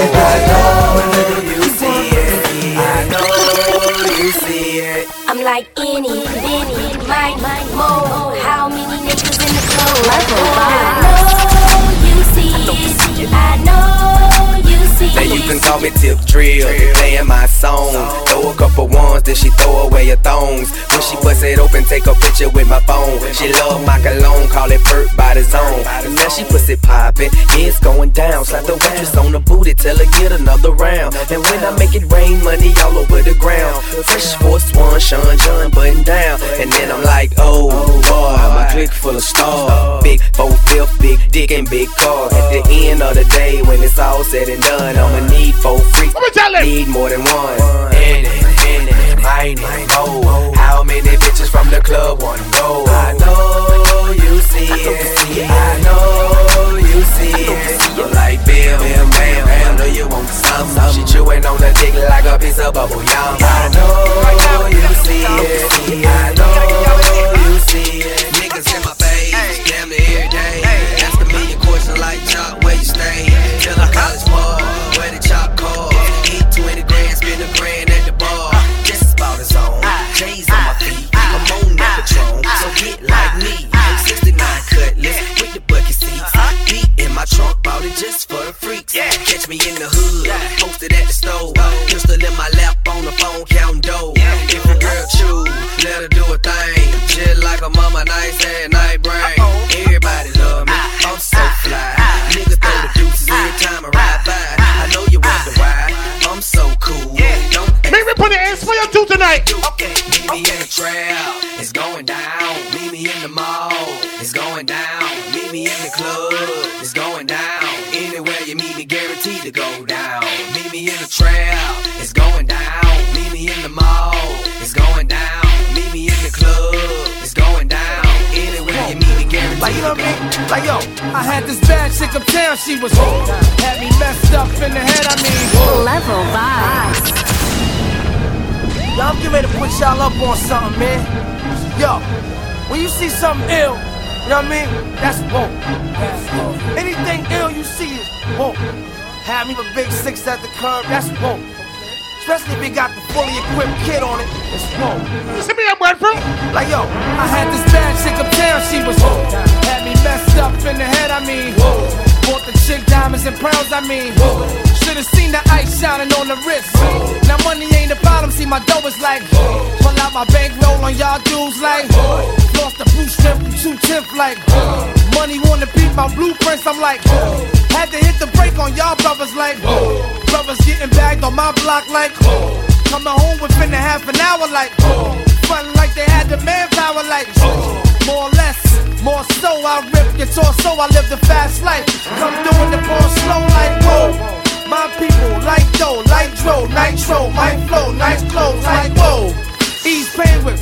You see it, I know you see it. I'm like any, Benny, Mike, Mo. How many niggas in the club? I know you see it, I know you see it. Now you can call me Tip Drill, playing my song. A couple ones, then she throw away her thongs. When she bust it open, take a picture with my phone. She love my cologne, call it Perk by the Zone. Now she pussy poppin', yeah, it's going down. Slap the waitress on the booty, tell her get another round. And when I make it rain, money all over the ground. Fresh Force One, Sean John, button down. And then I'm like, oh boy, my clique full of stars. Big 4/5, big dick and big car. At the end of the day, when it's all said and done, I'ma need 4 freaks, need more than one. Mine and Mo. How many bitches from the club want to go? I know you see it. I know you see it. You're like bam, bam, bam. I know you want some. She chewing on the dick like a piece of bubble yum. I know you see it. I know you see it. Niggas in my face, damn near every day. Asking me a question like, chop, where you stay? Till a college bar, where the chop call. Eat 20 grand, spend a grand at the bar. J's on my feet, I'm on that Patron, so get like me. 69 Cutlass with the bucket seats, beat in my trunk, bought it just for the freaks. Catch me in the hood, posted at the store, pistol in my lap on the phone, counting dough. If a girl chew, let her do a thing, just like a mama, nice and night brain. Everybody love me, I'm so fly, niggas throw the deuces every time I ride by. I know you want the ride, I'm so cool. Make me put the ass for your two tonight. Okay, meet me in the trail, it's going down. Meet me in the mall, it's going down. Meet me in the club, it's going down. Anywhere you meet me, guaranteed to go down. Meet me in the trail, it's going down. Meet me in the mall, it's going down. Meet me in the club, it's going down. Anywhere you meet me, guaranteed to go down. Like, you know what I mean? Like, yo, I had this bad chick uptown, she was home. Had me messed up in the head, I mean. Level Vibes. Y'all, I'm getting ready to put y'all up on something, man. Yo, when you see something ill, you know what I mean? That's woke. Anything ill you see is woke. Have me a big six at the curb, that's woke. Especially if you got the fully equipped kid on it, it's woke. Send me that word, bro. Like, yo, I had this bad chick uptown, she was woke. Had me messed up in the head, I mean. Whoa. Bought the chick diamonds and pearls, I mean. Whoa. Should've seen the ice shining on the wrist. Whoa. Now money ain't the problem, see my dough is like. Whoa. Pull out my bankroll on y'all dudes like. Whoa. Lost the blue strip, 2/10 like. Whoa. Money wanna beat my blueprints, I'm like. Whoa. Had to hit the brake on y'all brothers like. Whoa. Brothers getting bagged on my block like. Oh. Coming home within a half an hour like. Oh. Frontin' like they had the manpower like. Oh. More or less, more so, I rip your torso, I live the fast life. Come doing the ball slow like. Whoa. My people like dough, like dro, nitro, my flow, nice clothes like. Whoa. Ease pain with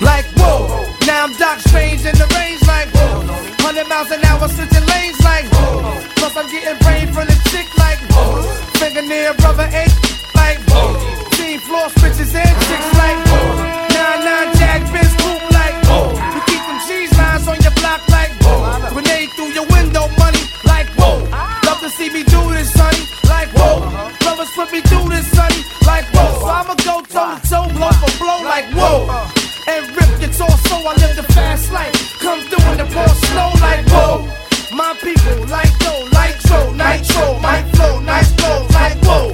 like. Whoa. Now I'm Doc Strange in the range like. Whoa. 100 miles an hour switching lanes like. Whoa. Plus I'm getting brain from the chick like. Whoa. Finger near rubber ain't like. Whoa. Team floor switches and chicks like. Whoa. 9-9 jack bitch poop like. Whoa. You keep them cheese lines on your block like. Whoa. Grenade through your window money like. Whoa. Love to see me do this sonny like. Whoa. Brothers put me through this sonny like. Whoa. So I'ma go toe to toe, blow for blow like. Whoa. And rip your torso, I live the fast life. Come through in the ball slow like. Whoa. My people like dough, like tro, nitro, my flow, nice clothes like. Whoa.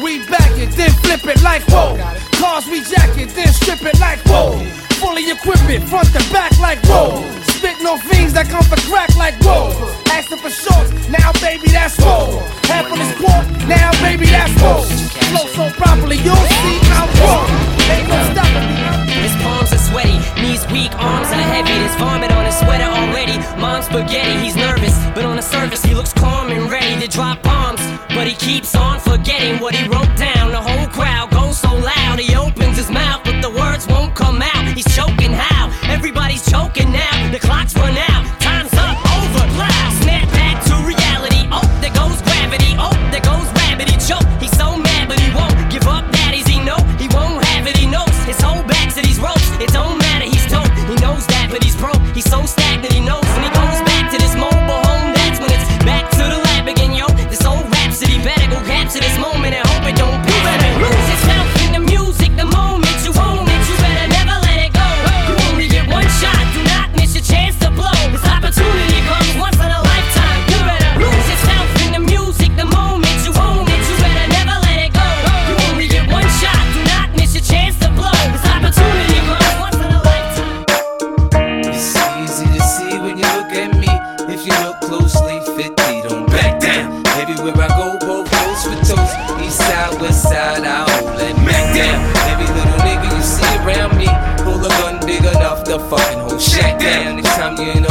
We back it, then flip it like. Whoa. Cars we jack it, then strip it like. Whoa. Fully equip it, front to back like. Whoa. Spitting on fiends that come for crack like. Whoa. Asking for shorts, now baby that's whoa. Half on this quart, now baby that's whoa. Flow so properly, you'll see I'm whoa. Ain't no stopping me. His palms are sweaty, knees weak, arms are heavy. There's vomit on his sweater already. Mom's spaghetti, he's nervous, but on the surface he looks calm and ready to drop bombs. But he keeps on forgetting what he wrote down. The whole crowd goes so loud. He opens his mouth, but the words won't come out. He's choking how? Everybody's choking now. The clock's run out. Time's up, over, loud. Snap back to reality. Oh, there goes gravity. Oh, there goes rabbit. He choked. He's so mad, but he won't give up. Daddies, he know he won't have it. He knows his whole back. These ropes, it don't matter, he's dope. He knows that, but he's broke. He's so stagnant, he knows. When he goes back to this mobile home, that's when it's back to the lab again, yo. This old rhapsody better go capture this moment and hope it don't. You better lose yourself in the music the moment you own it. You better never let it go. You only get one shot, do not miss your chance to blow. This opportunity comes once in a lifetime. You better lose yourself in the music the moment you own it. You better never let it go. You only get one shot, do not miss your chance to blow. Opportunity comes once in a lifetime. It's easy to see when you look at me. If you look closely, 50 don't back down. Everywhere I go, both goes for toast. East side, west side, I don't let back down. Every little nigga you see around me, pull a gun big enough to fucking hold shack down. Next time you're in the hood and see an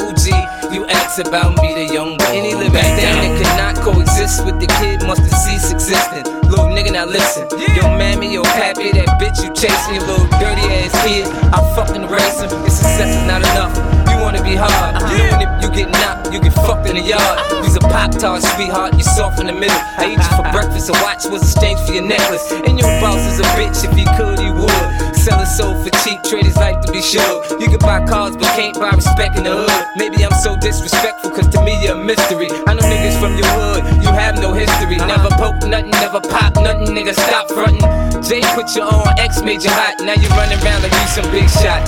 OG, you ask about me, the young boy. Any living thing that cannot coexist with the kid must have ceased existing. Little nigga, now listen. Yo, mammy, yo, pappy, that bitch you chasing, your little dirty ass kid. I fucking race him. Your success is not enough. You wanna be hard. Knowing if you get knocked, you get fucked in the yard. You's a Pop-Tart, sweetheart, you soft in the middle. I eat you for breakfast, a watch was exchanged for your necklace. And your boss is a bitch, if he could, he would. Sell his soul for cheap, traders like to be sure. You can buy cars, but can't buy respect in the hood. Maybe I'm so disrespectful, cause to me you're a mystery. I know niggas from your hood, you have no history. Never poke nothing, never pop nothing, nigga, stop frontin'. Jay put you on, X made you hot. Now you running around like you some big shot.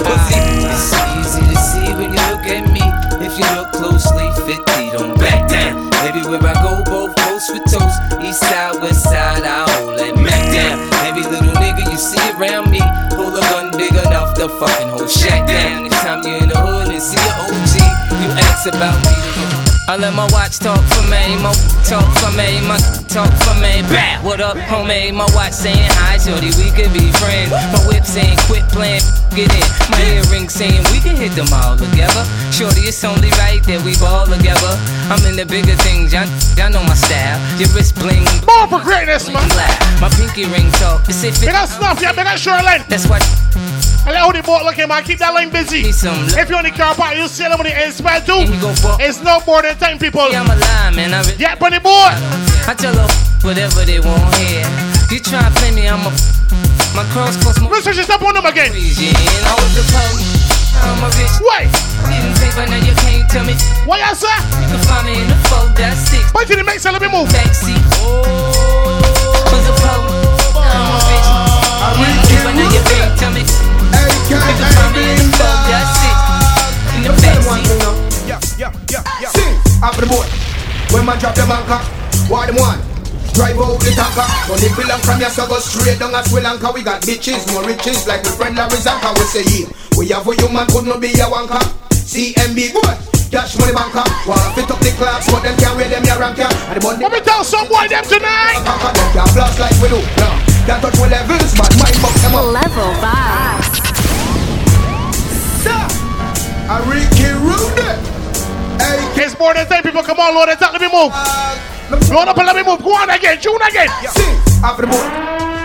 Pussy. It's easy to see when you look at me. If you look closely, 50 don't back down. Everywhere I go, both goes for toast. East side, west side, I don't let back down. Every little nigga you see around me, pull a gun big enough to fucking hold shack down. Next time you're in the hood and see an OG, you ask about me. I let my watch talk for me, my talk for me, my talk for me. Bam! What up, homie? My watch saying hi, shorty, we could be friends. My whip saying quit playing, get in. My earring saying we can hit them all together. Shorty, it's only right that we ball together. I'm in the bigger things, y'all know my style. Your wrist bling, Born for Greatness, man. My pinky ring talk, it's if it's. Better snuff, yeah, better shoreline. That's what. I let hold the boat looking, man. Keep that line busy. If you're in the car park, you'll see them when it's spelled too. It's no more than time, people. Yeah, I'm a lie, man. Yeah, but the board. I tell them whatever they want here. You try and play me, I'm a. My cross cost more. Let's just stop on them again. Wait. What y'all say? You can find me in the fold, that's six. Why did it make a little bit move? Backseat. After the boat, when man drop the banker, what them want? Drive out the tanker. Don't need belong from your go straight down at Sri Lanka. We got bitches, more riches, like my friend Larry Zanka. We say here, we have a human, could not be a wanker. CMB, boy, cash money banker. Wanna fit up the class, but them can't wear them your rank. And the money. Let me tell some boy them tonight. Them can blast like we do. Can't touch with levels, but mine box them up. Level Vibes. I Ricky Rude. It's more than 10 people, come on, load it up, let me move. Load up and let me move, go on again, tune again. See, after the boat,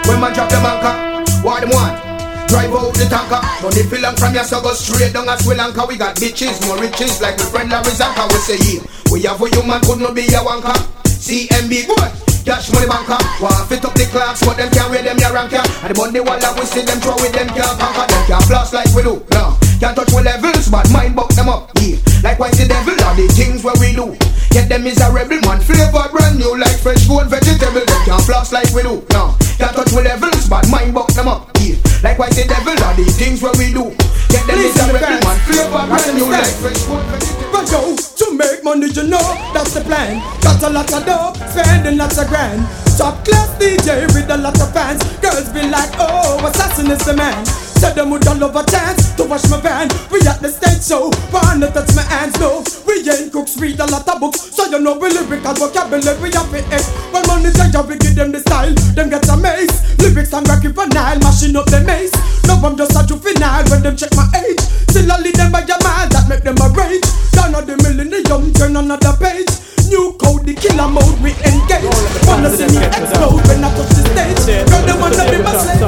when man drop the banker, what them want? Drive out the tanker. Don't need film from your so go straight down at Sri Lanka. We got bitches, more riches, like my friend Larry Zanka. We say here, we have a human, could not be a wanker. CMB, boy, cash money banker. Wanna fit up the clocks, but them can't wear them your rank. And the money wall that we see them throw with them can't conquer. Them can't blast like we do, no. Can't touch with levels, but mind buck them up, yeah. Like why the devil are the things where we do. Yet them is a rebel man, flavor brand new like fresh gold vegetable. They can't floss like we do, no. Can't touch with levels, but mind buck them up, yeah. Like why the devil are the things where we do. Yet them is a rebel man, flavor brand new like fresh gold vegetable. But yo, to make money you know, that's the plan. Got a lot of dough, spending lots of grand. Top class DJ with a lot of fans. Girls be like, oh, assassin is the man. Tell them we don't love a chance to wash my van. We at the stage show, but not touch my hands, no. We ain't cooks, read a lot of books. So you know we lyrical vocabulary, we have it. When money change, we give them the style. Them get amazed, lyrics and rocky banal, mashing up the maze. No, I'm just a juvenile when them check my age. Still I lead them by your mind, that make them a rage. Down on the millennium, turn another page. New code, the killer mode, we engage. Wanna see me explode when I touch the stage. Girl, they wanna be my slave.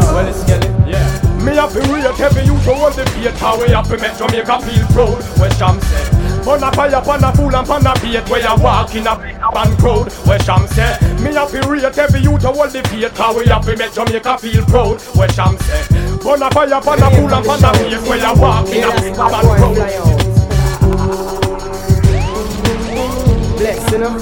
Me happy rate every you to hold the beat. How we happy make Jamaica feel proud. Where Sham said on a fire, on a pool and on a beat. Where you walk in a band crowd. Where Sham said me happy rate every you to hold the beat. How we happy make Jamaica feel proud. Where Sham said on a fire, on a pool and on a beat. Where you walk in a band crowd. Blessing them.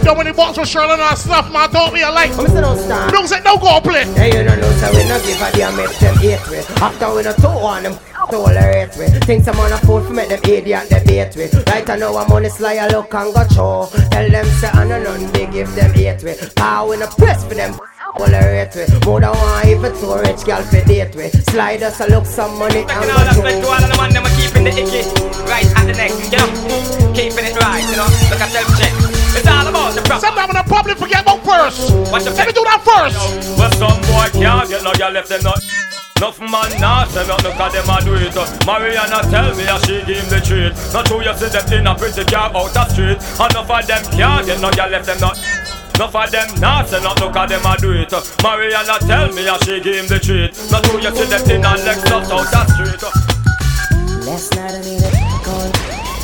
You know when the box was Charlotte and I snuff, man, don't be a light. I'm saying don't stand. Don't say no go play. Hey, you don't know, so we not give a damn if them hate with. After we not talk on them, tolerate with. Think some on a phone for make them idiot debate with. Right now I'm on the sly, I look and go show. Tell them say I know nothing, they give them hate with. Power in a press for them. Tolerate with. More than one, even two rich girl for date with. Slide us a look some money and go show. Back in all the all of the man, them are keeping the icky. Right at the neck, you know. Keeping it right, you know. Look at self-check. It's all about the problem. Sometimes when the public forget about first. Let me do that first. Well, some boy can't get no girl if they not. Nothing man now say nothing cause them a do it. Mariana tell me that she give him the treat. Not who you see them in a pretty car out the street. Enough of them can't get no girl if they not. Enough of them now say nothing cause them a do it. Mariana tell me that she give him the treat. Not who you see them in a Lexus out the street. Last night I made a call.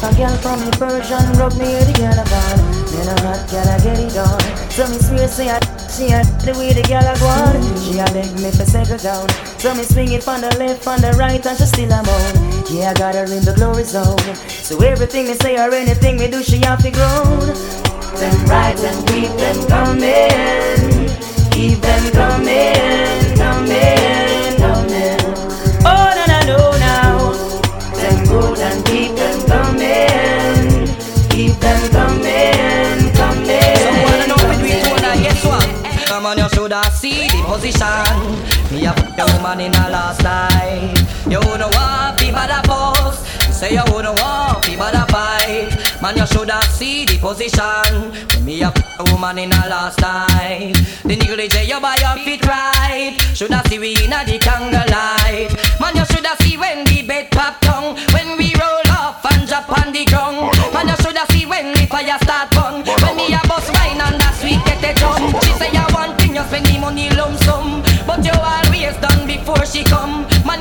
A girl from the Persian rubbed me with the girl about. Then a hot girl I get it on. So me swear say I she had the way the girl I go on. She a beg me for settle down. So me swing it from the left, on the right and she still a moan. Yeah, I got her in the glory zone. So everything me say or anything me do, she have to groan. Them right and keep them coming. Keep them coming, coming, coming. Oh, no, no, no, now. Them good and keep them. Keep them coming, coming. Someone know if we do that, guess what? Come on, you should have seen the position. Me a f***ing woman in the last life. You don't want people that boss. You say you don't want people that fight. Man, you should have seen the position. Me a f***ing woman in the last life. The negligee you buy your feet right. Should have seen we in the candle light. Man, you should have seen when the bed pop down. When we roll off and drop on the ground. Man, you shoulda see when the fire start burn. When me a bus wine and that sweet get it done. She say you want thing, you spend the money lump sum. But you always done before she come. Man,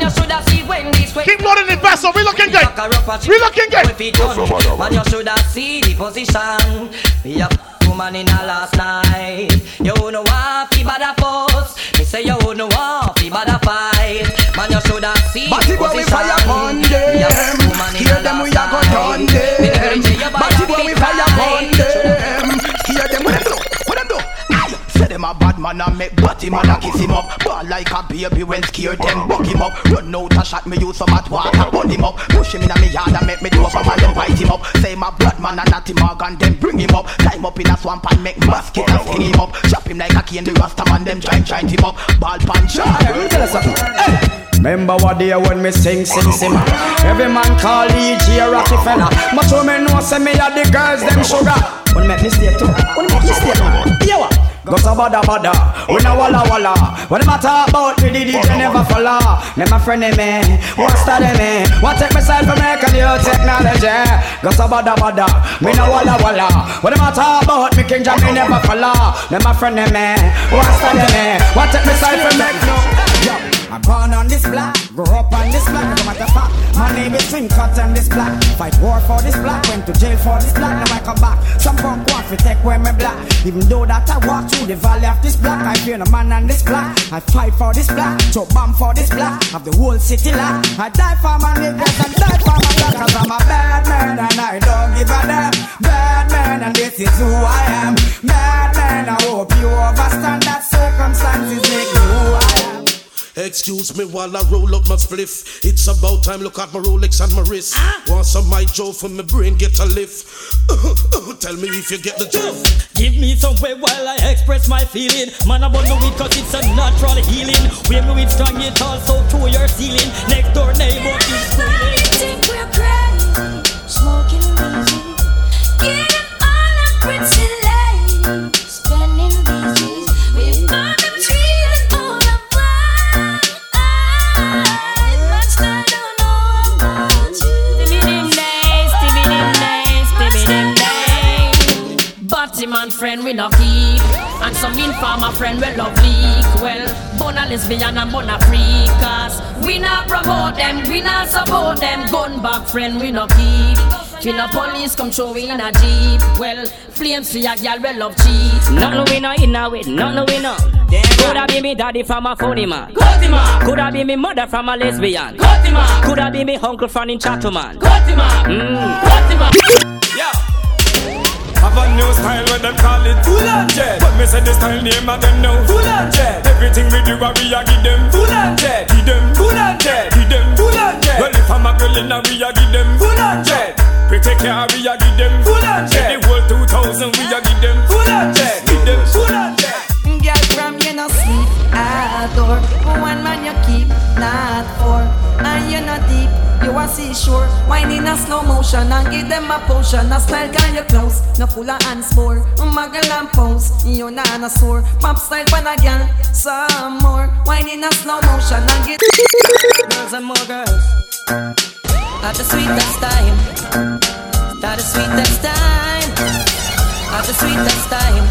so we looking good. We looking good. Man, you should have seen the position. We a woman in a last night. You know what fi bad a fuss. Me say you know what fi bad a fight. Man, you should have seen the position. But if we fire on them, hear them we a go turn them. But if we fire on them, hear them we a go. Them a bad man and make batty man and kiss him up. Ball like a baby when scared them buck him up. Run out and shot me use some hot water burn him up. Push him in a me yard and make me do up and then bite him up. Say my blood man and natty Morgan then bring him up. Climb up in a swamp and make basket and skin him up. Chop him like a cane the rasta man them giant him up. Ball punch. Remember what day when me sing. Every man call E.G. a rocky fella. Much women know say me a the girls them sugar. When make me stay too. When make me stay too. Yeah what? Go so bada, we na walla. What am I talk about? We the DJ never follow. Never friend me, what study me? What take myself from make a new technology? Go so bada, we na walla. What am I talk about? Me King Jam me never follow. Never friend me, what study me? What take myself from make no? I'm born on this block, grow up on this block. No matter fuck, my name is Swing Cut on this block. Fight war for this block, went to jail for this block. Now I come back, some punk want to take away my block. Even though that I walk through the valley of this block, I feel a man on this block. I fight for this block, so bomb for this block. Have the whole city locked. I die for my niggas and die for my block. 'Cause I'm a bad man and I don't give a damn. Bad man and this is who I am. Bad man, I hope you understand that circumstances make me who I am. Excuse me while I roll up my spliff. It's about time, look at my Rolex and my wrist. Want some my Joe for my brain, get a lift. Tell me if you get the drift. Give me some way while I express my feeling. Man, I want to weed cause it's a natural healing. Wear me with strong, it also through your ceiling. Next door neighbor is squealing. I think we're crazy, smoking easy. Get up all and pretend. Man friend we no keep, and some informer friend we love leak. Well, bona lesbian and bona freak, 'cause we not promote them, we not support them. Gun back friend we no keep. When the police come showing in a jeep, well, flames for your girl we love cheat. Not no we no in a way, not no we no. Coulda be me daddy from a phony man. Coulda be me mother from a lesbian. Coulda be me uncle from in Chatterman. Have a new style where them call it full and jet. But me say the style name of them now full and jet. Everything we do we a give them full and jet. Give them full and jet. Give them full and jet. Well if I'm a girl in a we a give them full and jet. Pretty care we a give them full and jet. The whole 2000 we a give them full and jet. Give them full and jet. Girl from you no sleep at door. One man you keep not for. And you no deep. You a seashore, wine in a slow motion and give them a potion. A style girl you close, no full of hands for. Muggle and pose, you not a sore. Pop style when I girl, some more. Wine in a slow motion and give girls and more girls. At the sweetest time, at the sweetest time, at the sweetest time.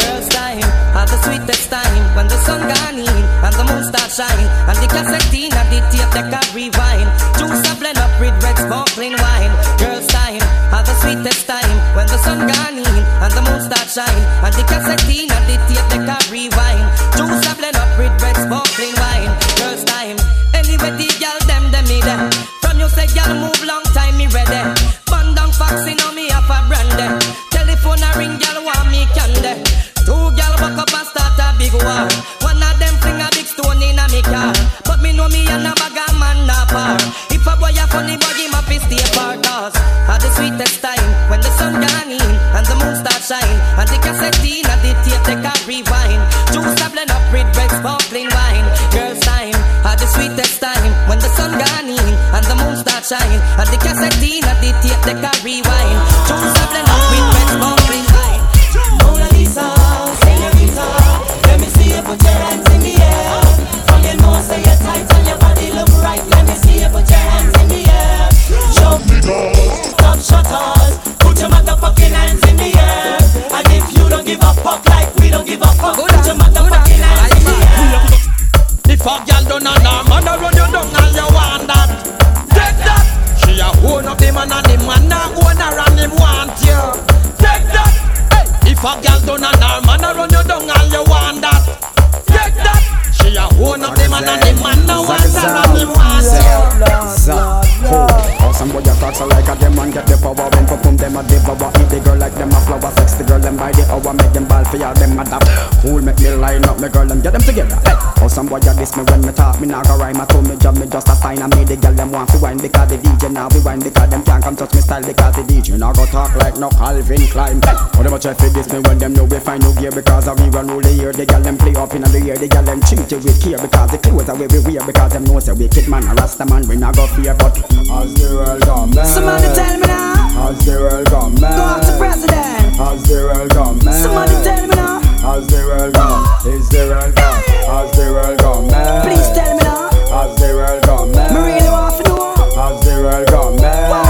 Girls time, at the sweetest time. When the sun gone in and the moon starts shining, and the cassetine and the tape they can rewind. Juice a blend up with red sparkling wine. Girls time, at the sweetest time. When the sun gone in and the moon starts shining, and the cassetine and the tape they can rewind. Juice a blend up with red sparkling wine. Girls time, anyway the girl them me there. From you say girl move long time me ready. Bun down foxy now me have a brandy. Telephone a ring girl want me candy. Two girl walk up and start a big war. One of them fling a big stone in a me car. But me know me and a bag a man a par. If a boy a funny boy, him a fist stay far. 'Cause at the sweetest time, when the sun gone in and the moon start shine, and the cassette in and the tape they can rewind. Juice a blend up with red sparkling wine. Girls time, at the sweetest time, when the sun gone in and the moon start shine, and the cassette in and the tape they can rewind. Juice a blend up with red sparkling wine. Mona Lisa. Let me see you put your hands in the air. From your nose to your tights and your body look right. Let me see you put your hands in the air. Jump niggas, stop shutters. Put your motherfucking hands in the air. And if you don't give a fuck like we don't give a fuck, put your motherfucking hands in the air. If a girl don't know, mother run you down and you want that. Fool make me line up, me girl them get them together. Hey. Oh, some boy ya diss me when me talk, me nah go rhyme. I told me job, me just a sign. I made the girl them want to wine because the DJ now we wine because them can't come touch me style because the DJ now go talk like no Calvin Klein. Hey. Oh, them a try to diss me when them know we find no gear because I we run all the year. The girl them play up in the year, the girl them treat you with care because the clothes are where we wear because them know say we kid man, a Rasta man, we nah go fear. But as the world come back, somebody tell me now. As the world come back, go out to president. As the world come back, somebody tell me now. As the world gone, is the world gone, as the world gone, man. Please tell me now, as the world gone, man. Me really want to know, as the world gone, man.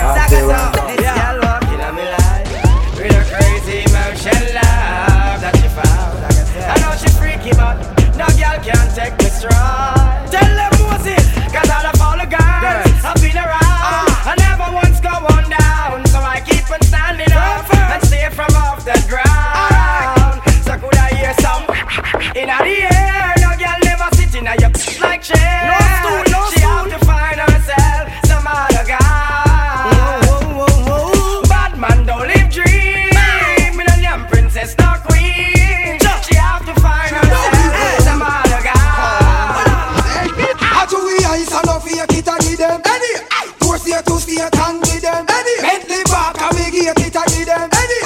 As the world gone, this girl walking on me life with her crazy emotion love that she found. I know she freaky, but no girl can take the stride. Tell them Moses, 'cause all of all the guys I've been around, I never once go on down, so I keep on standing up and stay from off the ground. In the air, no girl never sit in a yup like chair. She have to find herself some other guy. Whoa, whoa, whoa, whoa. Bad man don't live dream. Me no young princess, no queen. She have to find herself some other guy. How do we ice and off here, kita give them? Any, force here to see a tongue give them. Any, Bentley Park and we give kita give them. Any,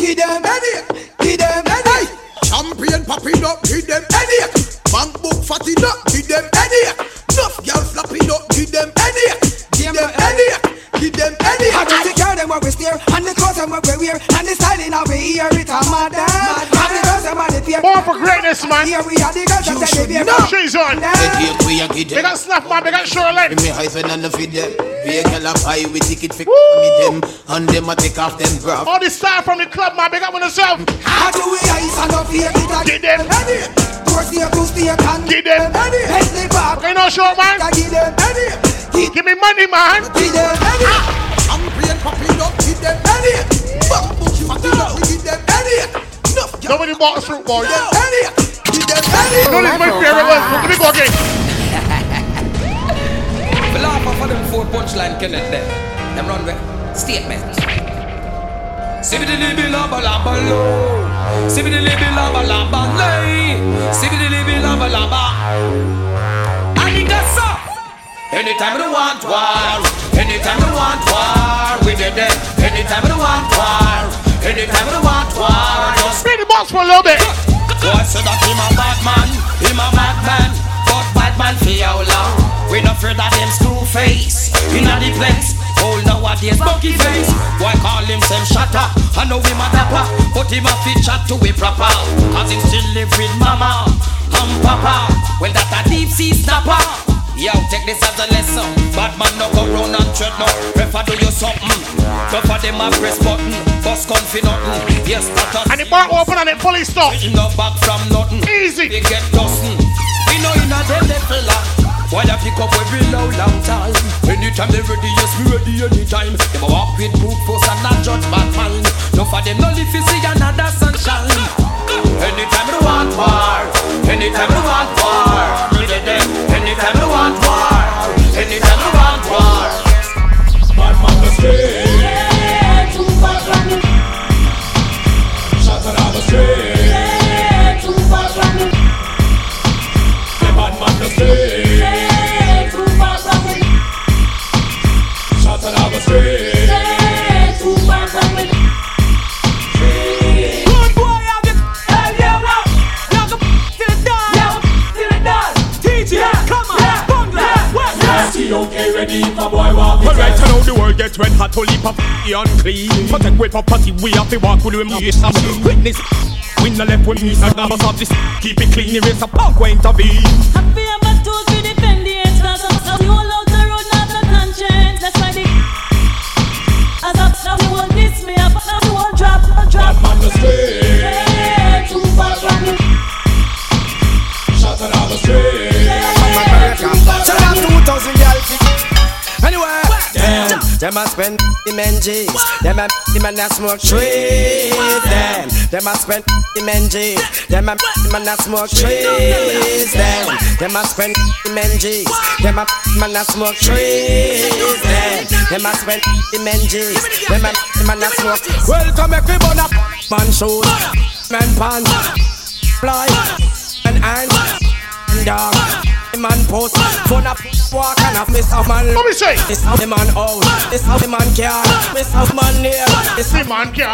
give them. Any, give them. Any. Champion popping up, give them headache. Bank book fatting up, give them headache. Nuff girl flapping up, give them headache. Give them headache, give them headache. I just take care them what we steer, and the clothes them what we wear, and the styling of we hear it a madam. And the girls them what they fear. Born for greatness, man. Here we are the girls that they fear. No, she's on. They got snap man, they got shoreline. Give me hyphen and the feed them. Be a girl up high with ticket for me them, and them a take off them bra. All this star from the club, man, they got with themselves. How do we ice and up here? Get them. Get them. Can you not show, man? Give me money, man. I'm playing popping up. Get them. Nobody bought a fruit boy. Get them. No, this is my favorite one. Let me go again. The laugh of them four punchline connect them. Them run with statements. Sibidilibi lava lava low. Sibidilibi lava lava lay. Sibidilibi lava lava. And it does so. Anytime we want war. Anytime we want war. We did it. Anytime we want war. Anytime we want war. Just spin the box for a little bit. Boy said that him a bad man. Him a bad man. But bad man for how long? We not afraid of them screw face. In a the place. All nowadays, monkey face. Why call him some shatter? I know him a dapper, but him a fit chat to a proper. Cause him still live with mama and papa. Well, that a deep sea snapper. Yo, take this as a lesson. Bad man no go round and tread no. Prefer do you something. Prefer them a press button. Bus gun for nothing. Yes, that and the bar open and it fully stopped. You no back from nothing. Easy. They get dustin'. We know you not them, they feel like. While I pick up every low long time. Anytime they ready, yes, we ready anytime. They walk with brute force and not judge bad mind. No for them, no live to see another sunshine. Anytime they want war. Anytime they want war. Anytime they want war. Anytime they want war. Bad man the street. Yeah, too far from me. Shut another street. Yeah, too far from me. The bad man the street. Alright, I know the world gets red hot, only pop unclean. Protect with property, we have to walk with him. Witness, we no left with me, so never stop this. Keep it clean, erase a park where intervene. Happy about toes, we defend the haters. We all out the road, not the conscience. That's why they as up now, we won't miss me. Up now, we won't drop. Bad man the street. Yeah, too far from me. Shout out on the street. Yeah, too far from me. Them a spend in NG. Them a man that smoke trees. Them a spend in NG. Them a man that smoke trees. Them a spend in NG. Them a man that smoke trees. Them a spend in NG. Them a man that smoke. Welcome everyone up, man shoes, man pants. Fly and hand dog. The man post phone up walk and I miss a man. Let me say this how the man out. This how the man care. Miss half man near. This the man care.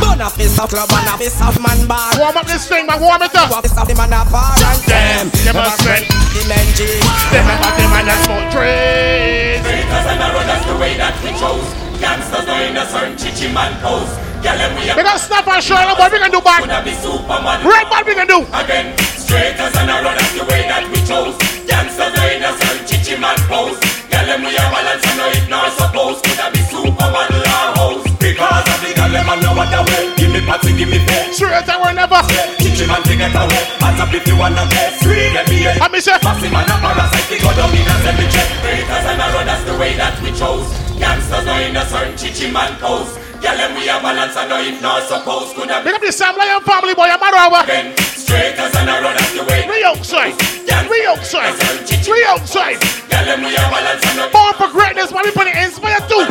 Burn up this club and I miss half man bar. Warm up this thing, but warm it up. This how the man apart and damn. They must make the men G. They must have the man that's for trade. Because I'm a road, that's the way that we chose. Gangsters no innocent, chichi man pose. We got snap and show up, but we can do back. Red man we can do. Again, straight as an arrow, that's the way that we chose. Gangsters no innocent, chichi man pose. Tell them we are balance and no ignore suppose. Could I be superman or hoes? Because I think I'll never know what I will. Give me party, give me pay. Straight I will never. Chichi man to get away. Hands up if you want to get. Sweet NBA. I'm a chef. Passing man a parasite. They go down in a semi check. Straight as an arrow, that's the way that we chose. Gangsters no innocent, chichi man pose. Tell them we are balance and no if not supposed could have been. Pick up the Sam Lion family boy, I'm out of over. Again, straight as an arrow, that's the way. We outside, we outside, we outside. Tell them we are balance and no Born for Greatness, what we put it in, Inspire 2.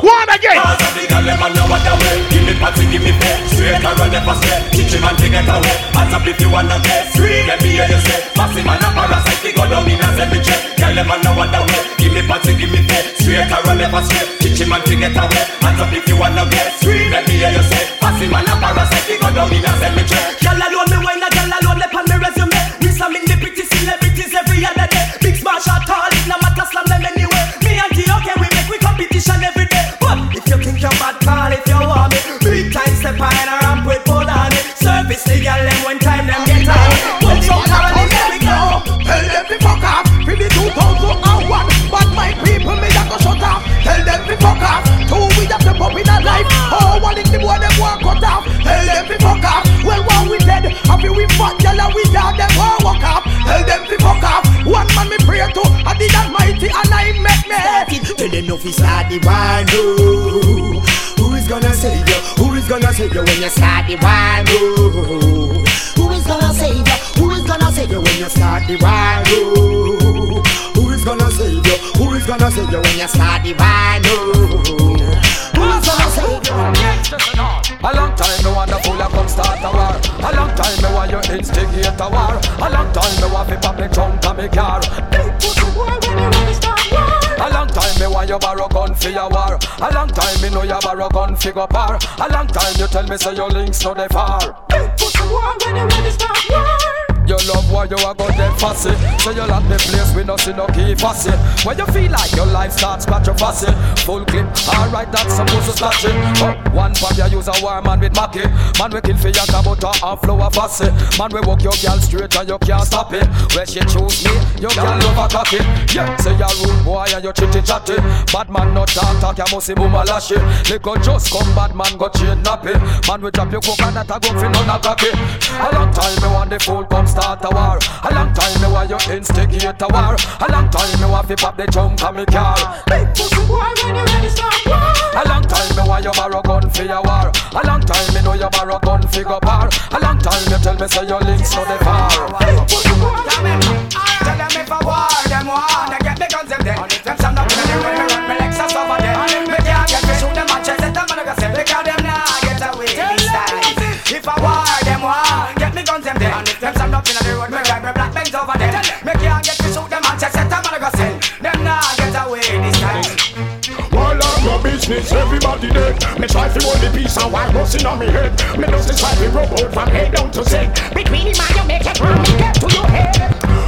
One again. Cause I think I'll never know what I will. Give me party, give me pay. Straight arrow, never stay. Teach him and take it away. Hands up if you want to get. Three, let me hear you say. Pass him and a parasite, they go down in a semi check. Tell them I know what I will. Give me party, give me pay. Straight arrow, never stay. Teach him and take it away. Hands up if you want to get free, let me hear you say. Passing man a parasite, go down in a cemetery. Girl alone, me wine a girl alone, left on me resume. We slamming the pretty celebrities every other day. Big smash at all, it no matter slam them anyway. Me and the okay, we make we competition every day. But if you think you're bad, call if you want me. 3 times step on a ramp with bold on it. Service the girl them when time them get on it. Put your car on it, there we go. Tell them to fuck off, with the 2001. But my people, me that go shut up. Tell them to fuck off. Up in a life, oh, one in the boy, them walk cut off. Tell them to fuck off. Well, one we dead, happy we fought, y'all and we down, them all walk up. Tell them to fuck off. One man me pray to, I did that mighty, and I met me. Tell them no, we start the wine, oh. Who is gonna save you? Who is gonna save you when you start the wine, oh? Who is gonna save you? Who is gonna save you when you start the wine, oh? Who is gonna save you? Who is gonna save you when you start the wine, oh? A long time me want a fool a come start a war. A long time me want you instigate a war. A long time me want fi pop the trunk a me car. They put the war when they want to start war. A long time me want you borrow gun fi a war. A long time me know you borrow gun fi go par. A long time you tell me say your links no dey far. They put the war when they want to start war. You love why you are going dead fussy. So you at the place we no see no key fussy. When you feel like your life starts scratch your fussy. Full clip, alright that's supposed to scratch it. One pop you use a war man with Mackie. Man we kill for yanka butter and flour fussy. Man we walk your girl straight and you can't stop it. When she choose me, you can't love a cocky. Yeah, say you're rude boy and you chitty chatty. Bad man not talk, talk you must see boom a lashy. Little just come bad man go chain nappy. Man we drop your coconut a go for none a cocky. A long time me want the fool comes start a war. A long time me want you instigate a war. A long time me want fi pop the jump on me car. Big pussy boy when you ready start war. A long time me want you borrow gun fi a war. A long time me know you borrow gun fi go bar. A long time you tell me say your links no dey far. Big pussy boy. Tell them if I war them war. They get me guns them dead. Them stand up in the way me run me Lexus over them. Me can't get me shoot them and chase them and I go say because them nah get away this time. If I war them war. Them there. And if them stand up in the road, me ride my black Benz over them. Me can't get to shoot them and check set them and I go sell. Them nah get away this time. Well, I'm your business, everybody dead. Me try to hold the peace and white busting on me head. Me does this like me robot from head down to set. Between him and you make it wrong, me get to your head.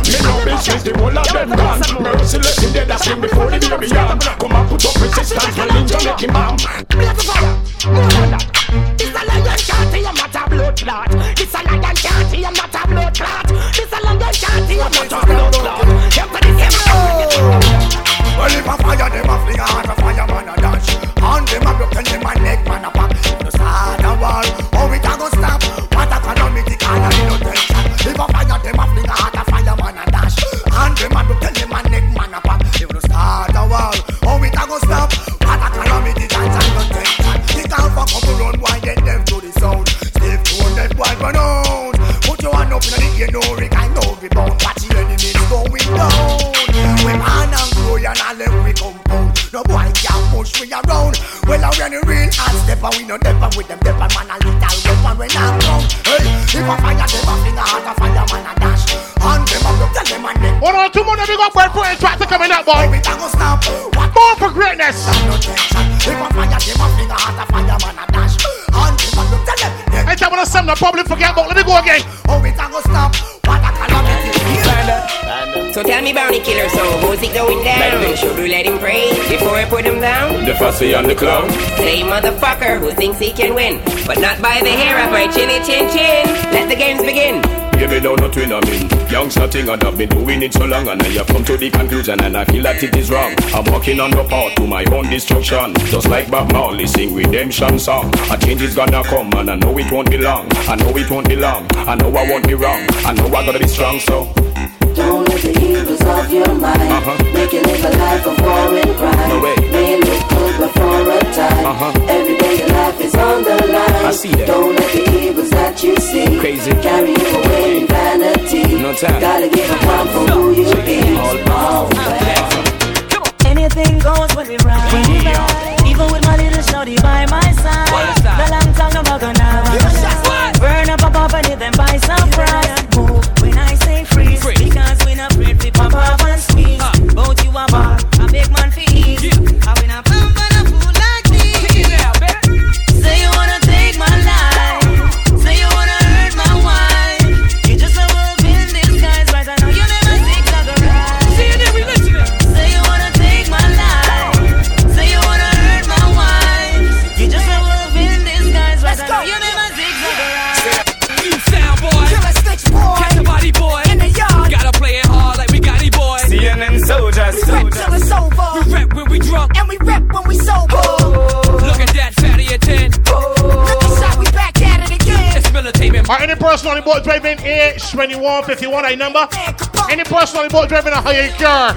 Me no business, the whole of them gone. Merciless in dead, I sing before the day began. Come and put up resistance, my ninja make him bomb. Black fire, no wonder. It's a lion can't see him, not a blood clot. It's a lion can't see him, not a blood clot. It's a lion can't see him, not a blood clot. After this, him oh. Well, if a fire, them a fling a heart, a fireman a dash. And them a broken, them a neck, man a pack. No start a war, how it a go stop? What a calamity, the kind of innovation. If a fire, them a fling a heart, a fireman a dash. And them a broken, them a neck, man a pack. If no start a war, how No boy can't push me around. Well, I run the real and step and we no depper with them depper man a little rope and we not down. Hey, if I fire them a finger out a fire man a dash. And them up to tell them and them. One or two money big up well for it try to come in that boy. Born for greatness. If I fire them a finger out a fire man a dash. And them up to tell them. I tell you something I probably forget about. Let me go again. Oh, we don't go stop. What a calamity. So tell me about the killer, so who's it going down? Should we let him pray before I put him down? The fussy on the clown. Say motherfucker who thinks he can win, but not by the hair of my chinny chin chin. Let the games begin. Give me down no twin I mean. Young's nothing and I've been doing it so long, and I have come to the conclusion and I feel that it is wrong. I'm walking on the path to my own destruction. Just like Bob Marley sing redemption song. A change is gonna come and I know it won't be long. I know it won't be long. I know I won't be wrong. I know I gotta be strong, so don't let the evils of your mind make you live a life of war and crime. No way. May it look good but for a time. Every day your life is on the line. I see that. Don't let the evils that you see carry you away in vanity. No time. Gotta give account for who you is. Anything goes when we ride. Even with my little shorty by my side. The long time no more gonna ride. Burn up a pop and hit them by surprise. Move when I say freeze. Because we not afraid we pop up and squeeze. Both you and bar, a big man for ease. I win a pump and a fool like this. Say you wanna take my life. Say you wanna hurt my wife. You just a wolf in disguise, but I know you never think I go right. Say you wanna take my life. Say you wanna hurt my wife. You just a wolf in disguise, but I know you never think I go right. You sound boy, killer snitch boy, catch a body boy. We rap when we drunk, and we rap when we sober. Oh. Look at that fatty at 10. Look inside, we back at it again. It's militating. Alright, any person on the boat driving H 2151 a number? Any person on the boat driving a higher car,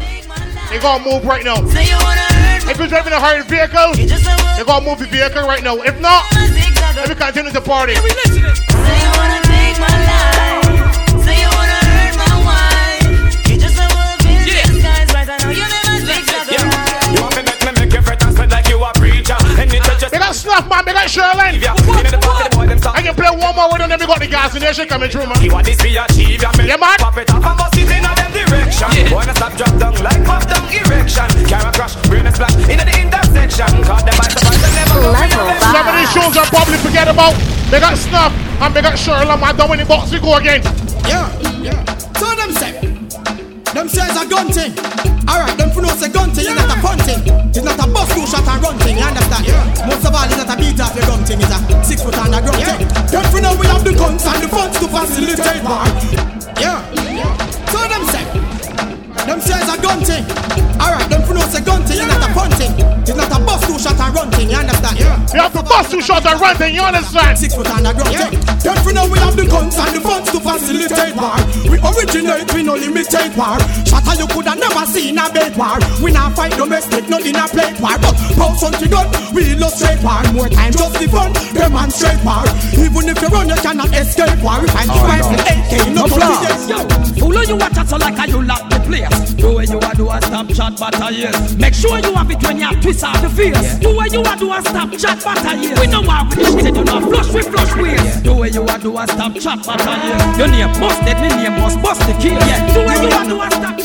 they gonna move right now. If you're driving a hired vehicle, they gonna move the vehicle right now. If not, let me continue the party. Snuffman, they got Sherlyn. I can play one more with them. They got the gas in there. She coming through, man. You want this be achieved? Yeah, man. Pop it up and bust it in a them direction. Wanna stop, drop down like pop down erection. Camera crash, brain a splash into the intersection. Caught them by surprise and never go. Some of these shows I probably forget about. They got Snuff and they got Sherlyn. I don't win the box. We go again. Yeah. So them say, them says a gun thing. Alright, them for no say gun thing. It's not a punting. It's not a bus who shot and run thing. You understand? Most of all, it's not a beat off your gun thing. It's a 6 foot underground thing. Them for no we have the guns and the funds to facilitate war. So them say, them says a gun thing. Alright, them for no say gun thing. It's not a punting. It's not a bus who shot and run thing. You understand? You have to bus who shot and run thing. You understand? 6 foot underground thing. Them for no we have the guns and the funds to facilitate war. We originate, we no limitate war. Shatter you coulda never seen a bait war. We not fight domestic, not in a plate war. But post on the gun, we illustrate war. More time just the fun, demonstrate war. Even if you run, you cannot escape war. If I give my AK, no flaws. Fool you watch us so like a you lock the place. Do what you a do a stop chat battle, yes. Make sure you have it when you twist out the face. Do what you a do a stop chat battle, yes. We know how we shit, do not flush, we flush ways. Do what you a do a stop chat battle, yes. Your name busted, me name must bust the key. Do what you a do a stop.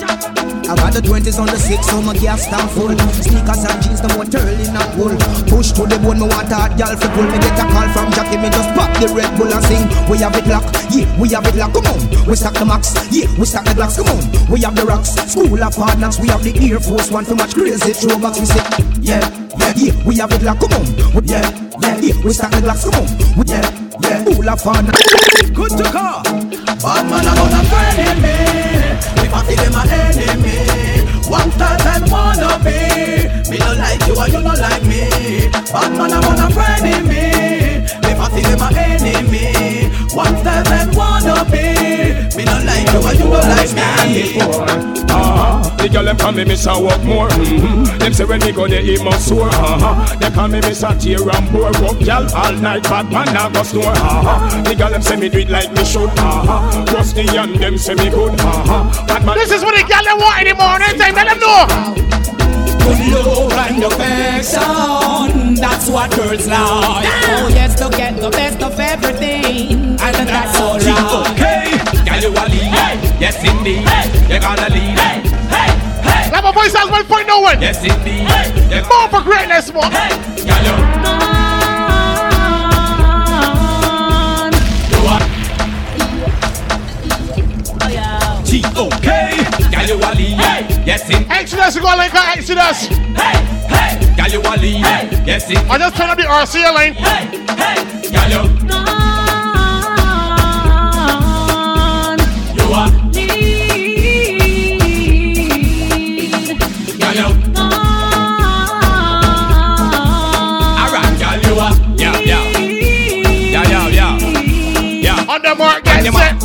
I got the 20s on the 6, so my gas stand full. Sneakers and jeans, no more turl in a wool. Push to the bone, me want a hard gal for pull. Me get a call from Jackie, me just pop the Red Bull and sing. We have it locked, yeah, we have it locked, come on. We stack the max, yeah, we stack the glass, come on. We have the rocks, school of hard knocks. We have the Air Force One for much crazy throwbacks. We say, yeah, we have it locked, come on. Yeah, we stack the glass, come on. School of hard knocks. Good to call. Bad man, I'm gonna burn me. We party them an enemy. One third and one of me. Me don't like you and you don't like me. Bad man I wanna friend in me. We party them an enemy. One third and one of me. Me don't like you and you don't like me. The girl them call me Miss I walk more. Them say when me go they eat more sore. They call me Miss I tear and bore. Walk y'all all night, bad man I go snore. The girl them say me do it like me should. Trust the young them say me good. This is what the girl they want in the morning time. Let them know. Good look and affection, that's what girls like. Oh yes, to get the best of everything, and that's all right. Okay, girl you a leader, yes indeed, you're gonna lead. Let my voice out 1.01. Yes indeed, more for greatness, more. Girl you. Okay, Galluali, yes in Exodus, you go like that, Exodus. Hey, Galluali, yes in I just turn up the RCA lane. Hey, Gallo. You are lead. Gallo. Alright, Gallo. Yeah. On the mark,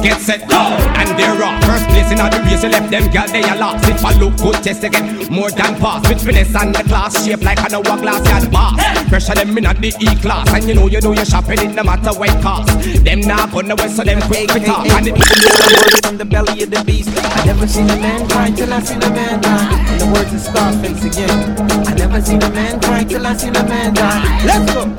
get set, go. And they're off. First place in all the race, you left them girl, they are lost. It for look good chest again, more than pass. With finesse and the class, shape like an hourglass and boss. Pressure them in at the E-class. And you know you're shopping in no matter what cost. Them not on the west, so them quick to talk. And it's from the belly of the beast. I never seen a man cry till I seen a man die. The words of Scarface again. I never seen a man cry till I seen a man die. Let's go.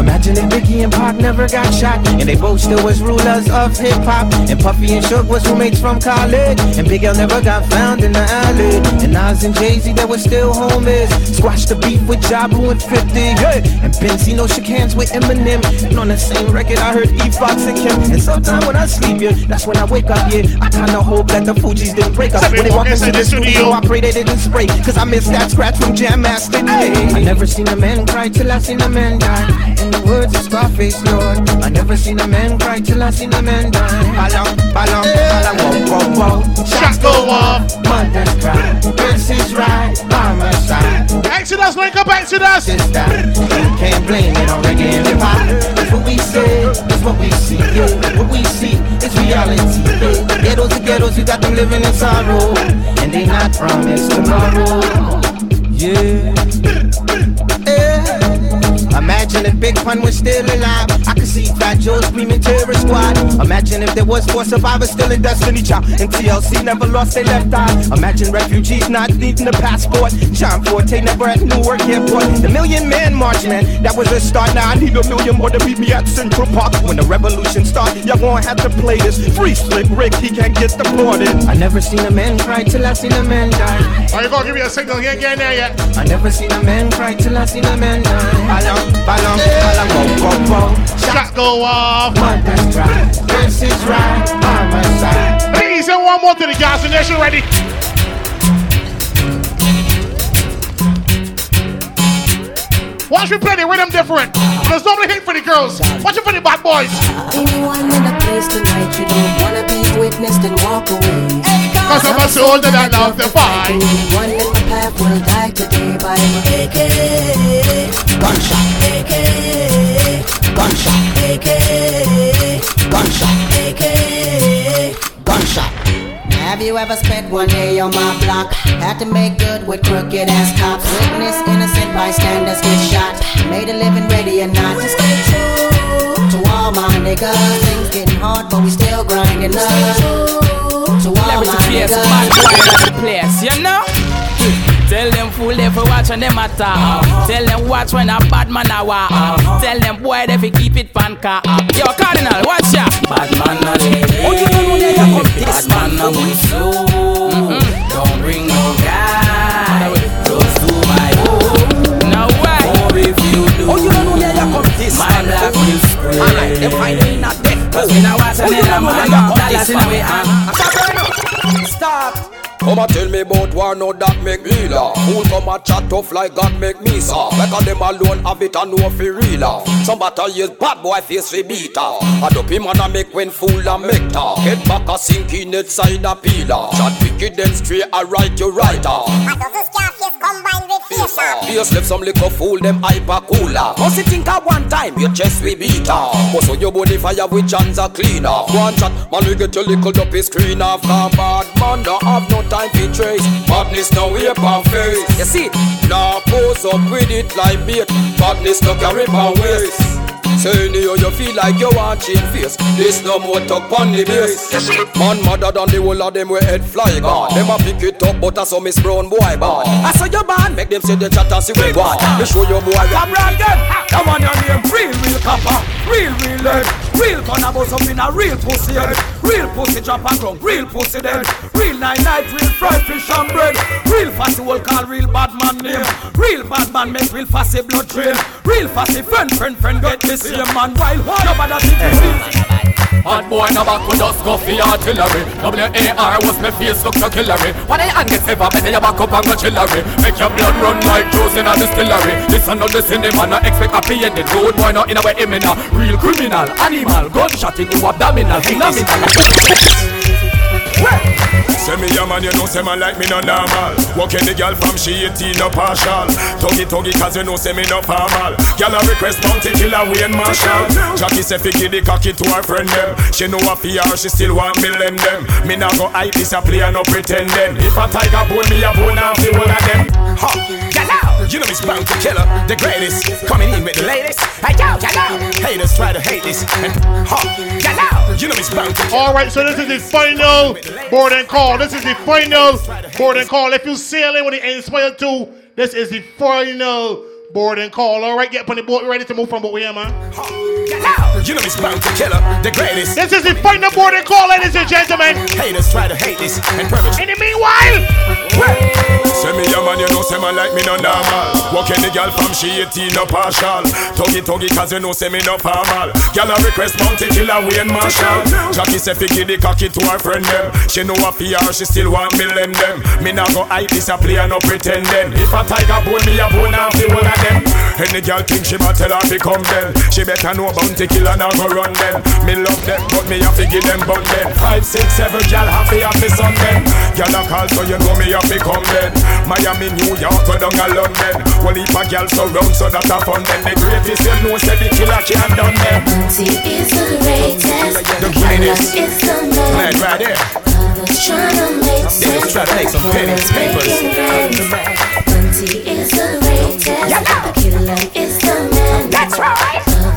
Imagine if Biggie and Pac never got shot, and they both still was rulers of hip-hop, and Puffy and Shook was roommates from college, and Big L never got found in the alley, and Nas and Jay-Z that was still homies, squashed the beef with Jabu and 50, yeah. And Benzino shook hands with Eminem, and on the same record I heard E-Fox and Kim, and sometimes when I sleep, yeah, that's when I wake up, yeah, I kinda hope that the Fugees didn't break up, when they walk into the studio, I pray they didn't spray, cause I miss that scratch from Jam Master Day. I never seen a man cry till I seen a man die, in the words of Scarface, Lord, I never seen a man cry till I seen a man die. Ballon, shots go off, mothers cry, verses right, mama side. Exodus, wake up, Exodus! Can't blame it on reggae and hip-hop. What we say is what we see, yeah. What we see is reality, yeah. Ghettos to ghettos, you got them living in sorrow, and they not promised tomorrow, yeah. Imagine if Big Pun was still alive, I could see Fat Joe screaming terror squad. Imagine if there was 4 survivors still in Destiny Child, and TLC never lost their left eye. Imagine refugees not needing a passport, John Forte never at Newark Airport. The Million Man March, man, that was a start. Now I need a million more to meet me at Central Park. When the revolution starts, y'all won't have to play this free slick Rick, he can't get deported. I never seen a man cry till I seen a man die. Are you gonna give me a signal? You ain't getting there yet. I never seen a man cry till I seen a man die. Ballon, shots go off. Mother's right, versus right, mama side. Please say one more to the guys, and they're ready. Watch me play the rhythm different. There's nobody hate for the girls. Watch it for the bad boys. Anyone in a place tonight you don't wanna be witnessed and walk away. Cause I'm a soul that I love to find. One in the path will die today by AK. Gunshot. AK. Gunshot. AK. Gunshot. AK. Gunshot. Have you ever spent one day on my block? Had to make good with crooked ass cops. Witness innocent bystanders get shot. Made a living ready or not. Stay true to all my niggas. Things getting hard but we still grinding up. Stay true to all my niggas. That's the place, you know? Tell them fool they for watch when they matter. Tell them watch when a bad man a war. Tell them boy they fi keep it pan car. Yo Cardinal, watch ya. Bad man a lady. Oh you know they come this man a move slow. Don't bring no guy. Just do my own. No way. Or if you do. Oh you know they come this my black will spray. Alright, they find me not dead. Cause we now watch and then I'm on dollars in a way. Stop. Come and tell me about war, no that make me laugh. Who come and chat tough like God make me soft. Because them alone have it and no fi real laugh. Some battle use bad boy face fi beat off. And up him and a make when fool and make talk. Head back a sink in it side a pillar. Chat wicked then straight a right you right off. And does this car face combined with face off. Face left some little fool them hyper cooler. Must you think at one time your chest we beat off. Must you your body fire with hands a cleaner. Go and chat man we get your little dopey screen off. Come bad man don't have no time. Trace. Badness no way pan face. You see, now pose up with it like bait. Badness no carry pan waist. So anyhow you feel like you want change face. This no more talk on the base. Man madder than the whole of them with head fly gone. Them a pick it up but I saw Miss Brown boy bad. I saw your band make them say the chat and see we gone. Me show you boy come round them. Come on your name real copper, real lead, real gonna bust up in a real pussy head. Real pussy drop and ground, real pussy dead. Real night night, real fried fish and bread. Real fussy will call real bad man name. Real bad man make real fussy blood trail. Real fussy friend get this same man while nobody thinks it is. Bad boy no back with us go for artillery. WAR was my face look to killery. When I get safer better you back up and go chillery. Make your blood run like juice in a distillery. Listen to the cinema, no expect happy ending. Road boy no in a way him in a real criminal. Animal gunshot in your abdominal. Say me a man, you know say man like me no normal. Walking the girl from she 18 no partial. Tuggy cause you know say me no formal. Girl a request bounty killer Wayne Marshall. Jackie say fi give the cocky to her friend them. She know a fear, she still want me lend them. Me not go hype this a play and no pretend them. If a tiger bone me a bone off the one of them. Ha! Yallow! You know this bound to killer, the greatest. Coming in with the latest. Hey yo, yallow! Haters try to hate this. Ha! Yallow! You know this bound to killer. Alright, so this is the final Board and Call. This is the final Board and Call. If you sailing with the Inspired 2, this is the final Board and Call. Alright, get up on the boat. We're ready to move from boat here, man. You know this bounty killer, the greatest. This is the final Board and Call, ladies and gentlemen. Haters try to hate this and purpose. In the meanwhile, say me a man, you know, say man like me no normal. Walking the girl from she 18 no partial. Tuggy cause you know say me no formal. Girl a request bounty killer Wayne Marshall. Jackie say fi give the cocky to her friend them. She know a fear, she still want me lend them. Me not go hype this a play and no pretend them. If a tiger bone me a bone off the one of them. Any girl think she better tell her become them. She better know bounty killer now go run them. Me love them but me a fi give them bun them. 5, 6, 7 girl happy happy son them. Girl a call so you know me a fi come them. Miami, New York, or down a London. Well, if a girl surround, so that a fun then. The greatest you know, said the killer can't done them. Bounty is the greatest. The greatest is the man right there. Trying to make sense. Trying to make some pennies, papers. Bounty is the greatest. The killer is the man. That's right.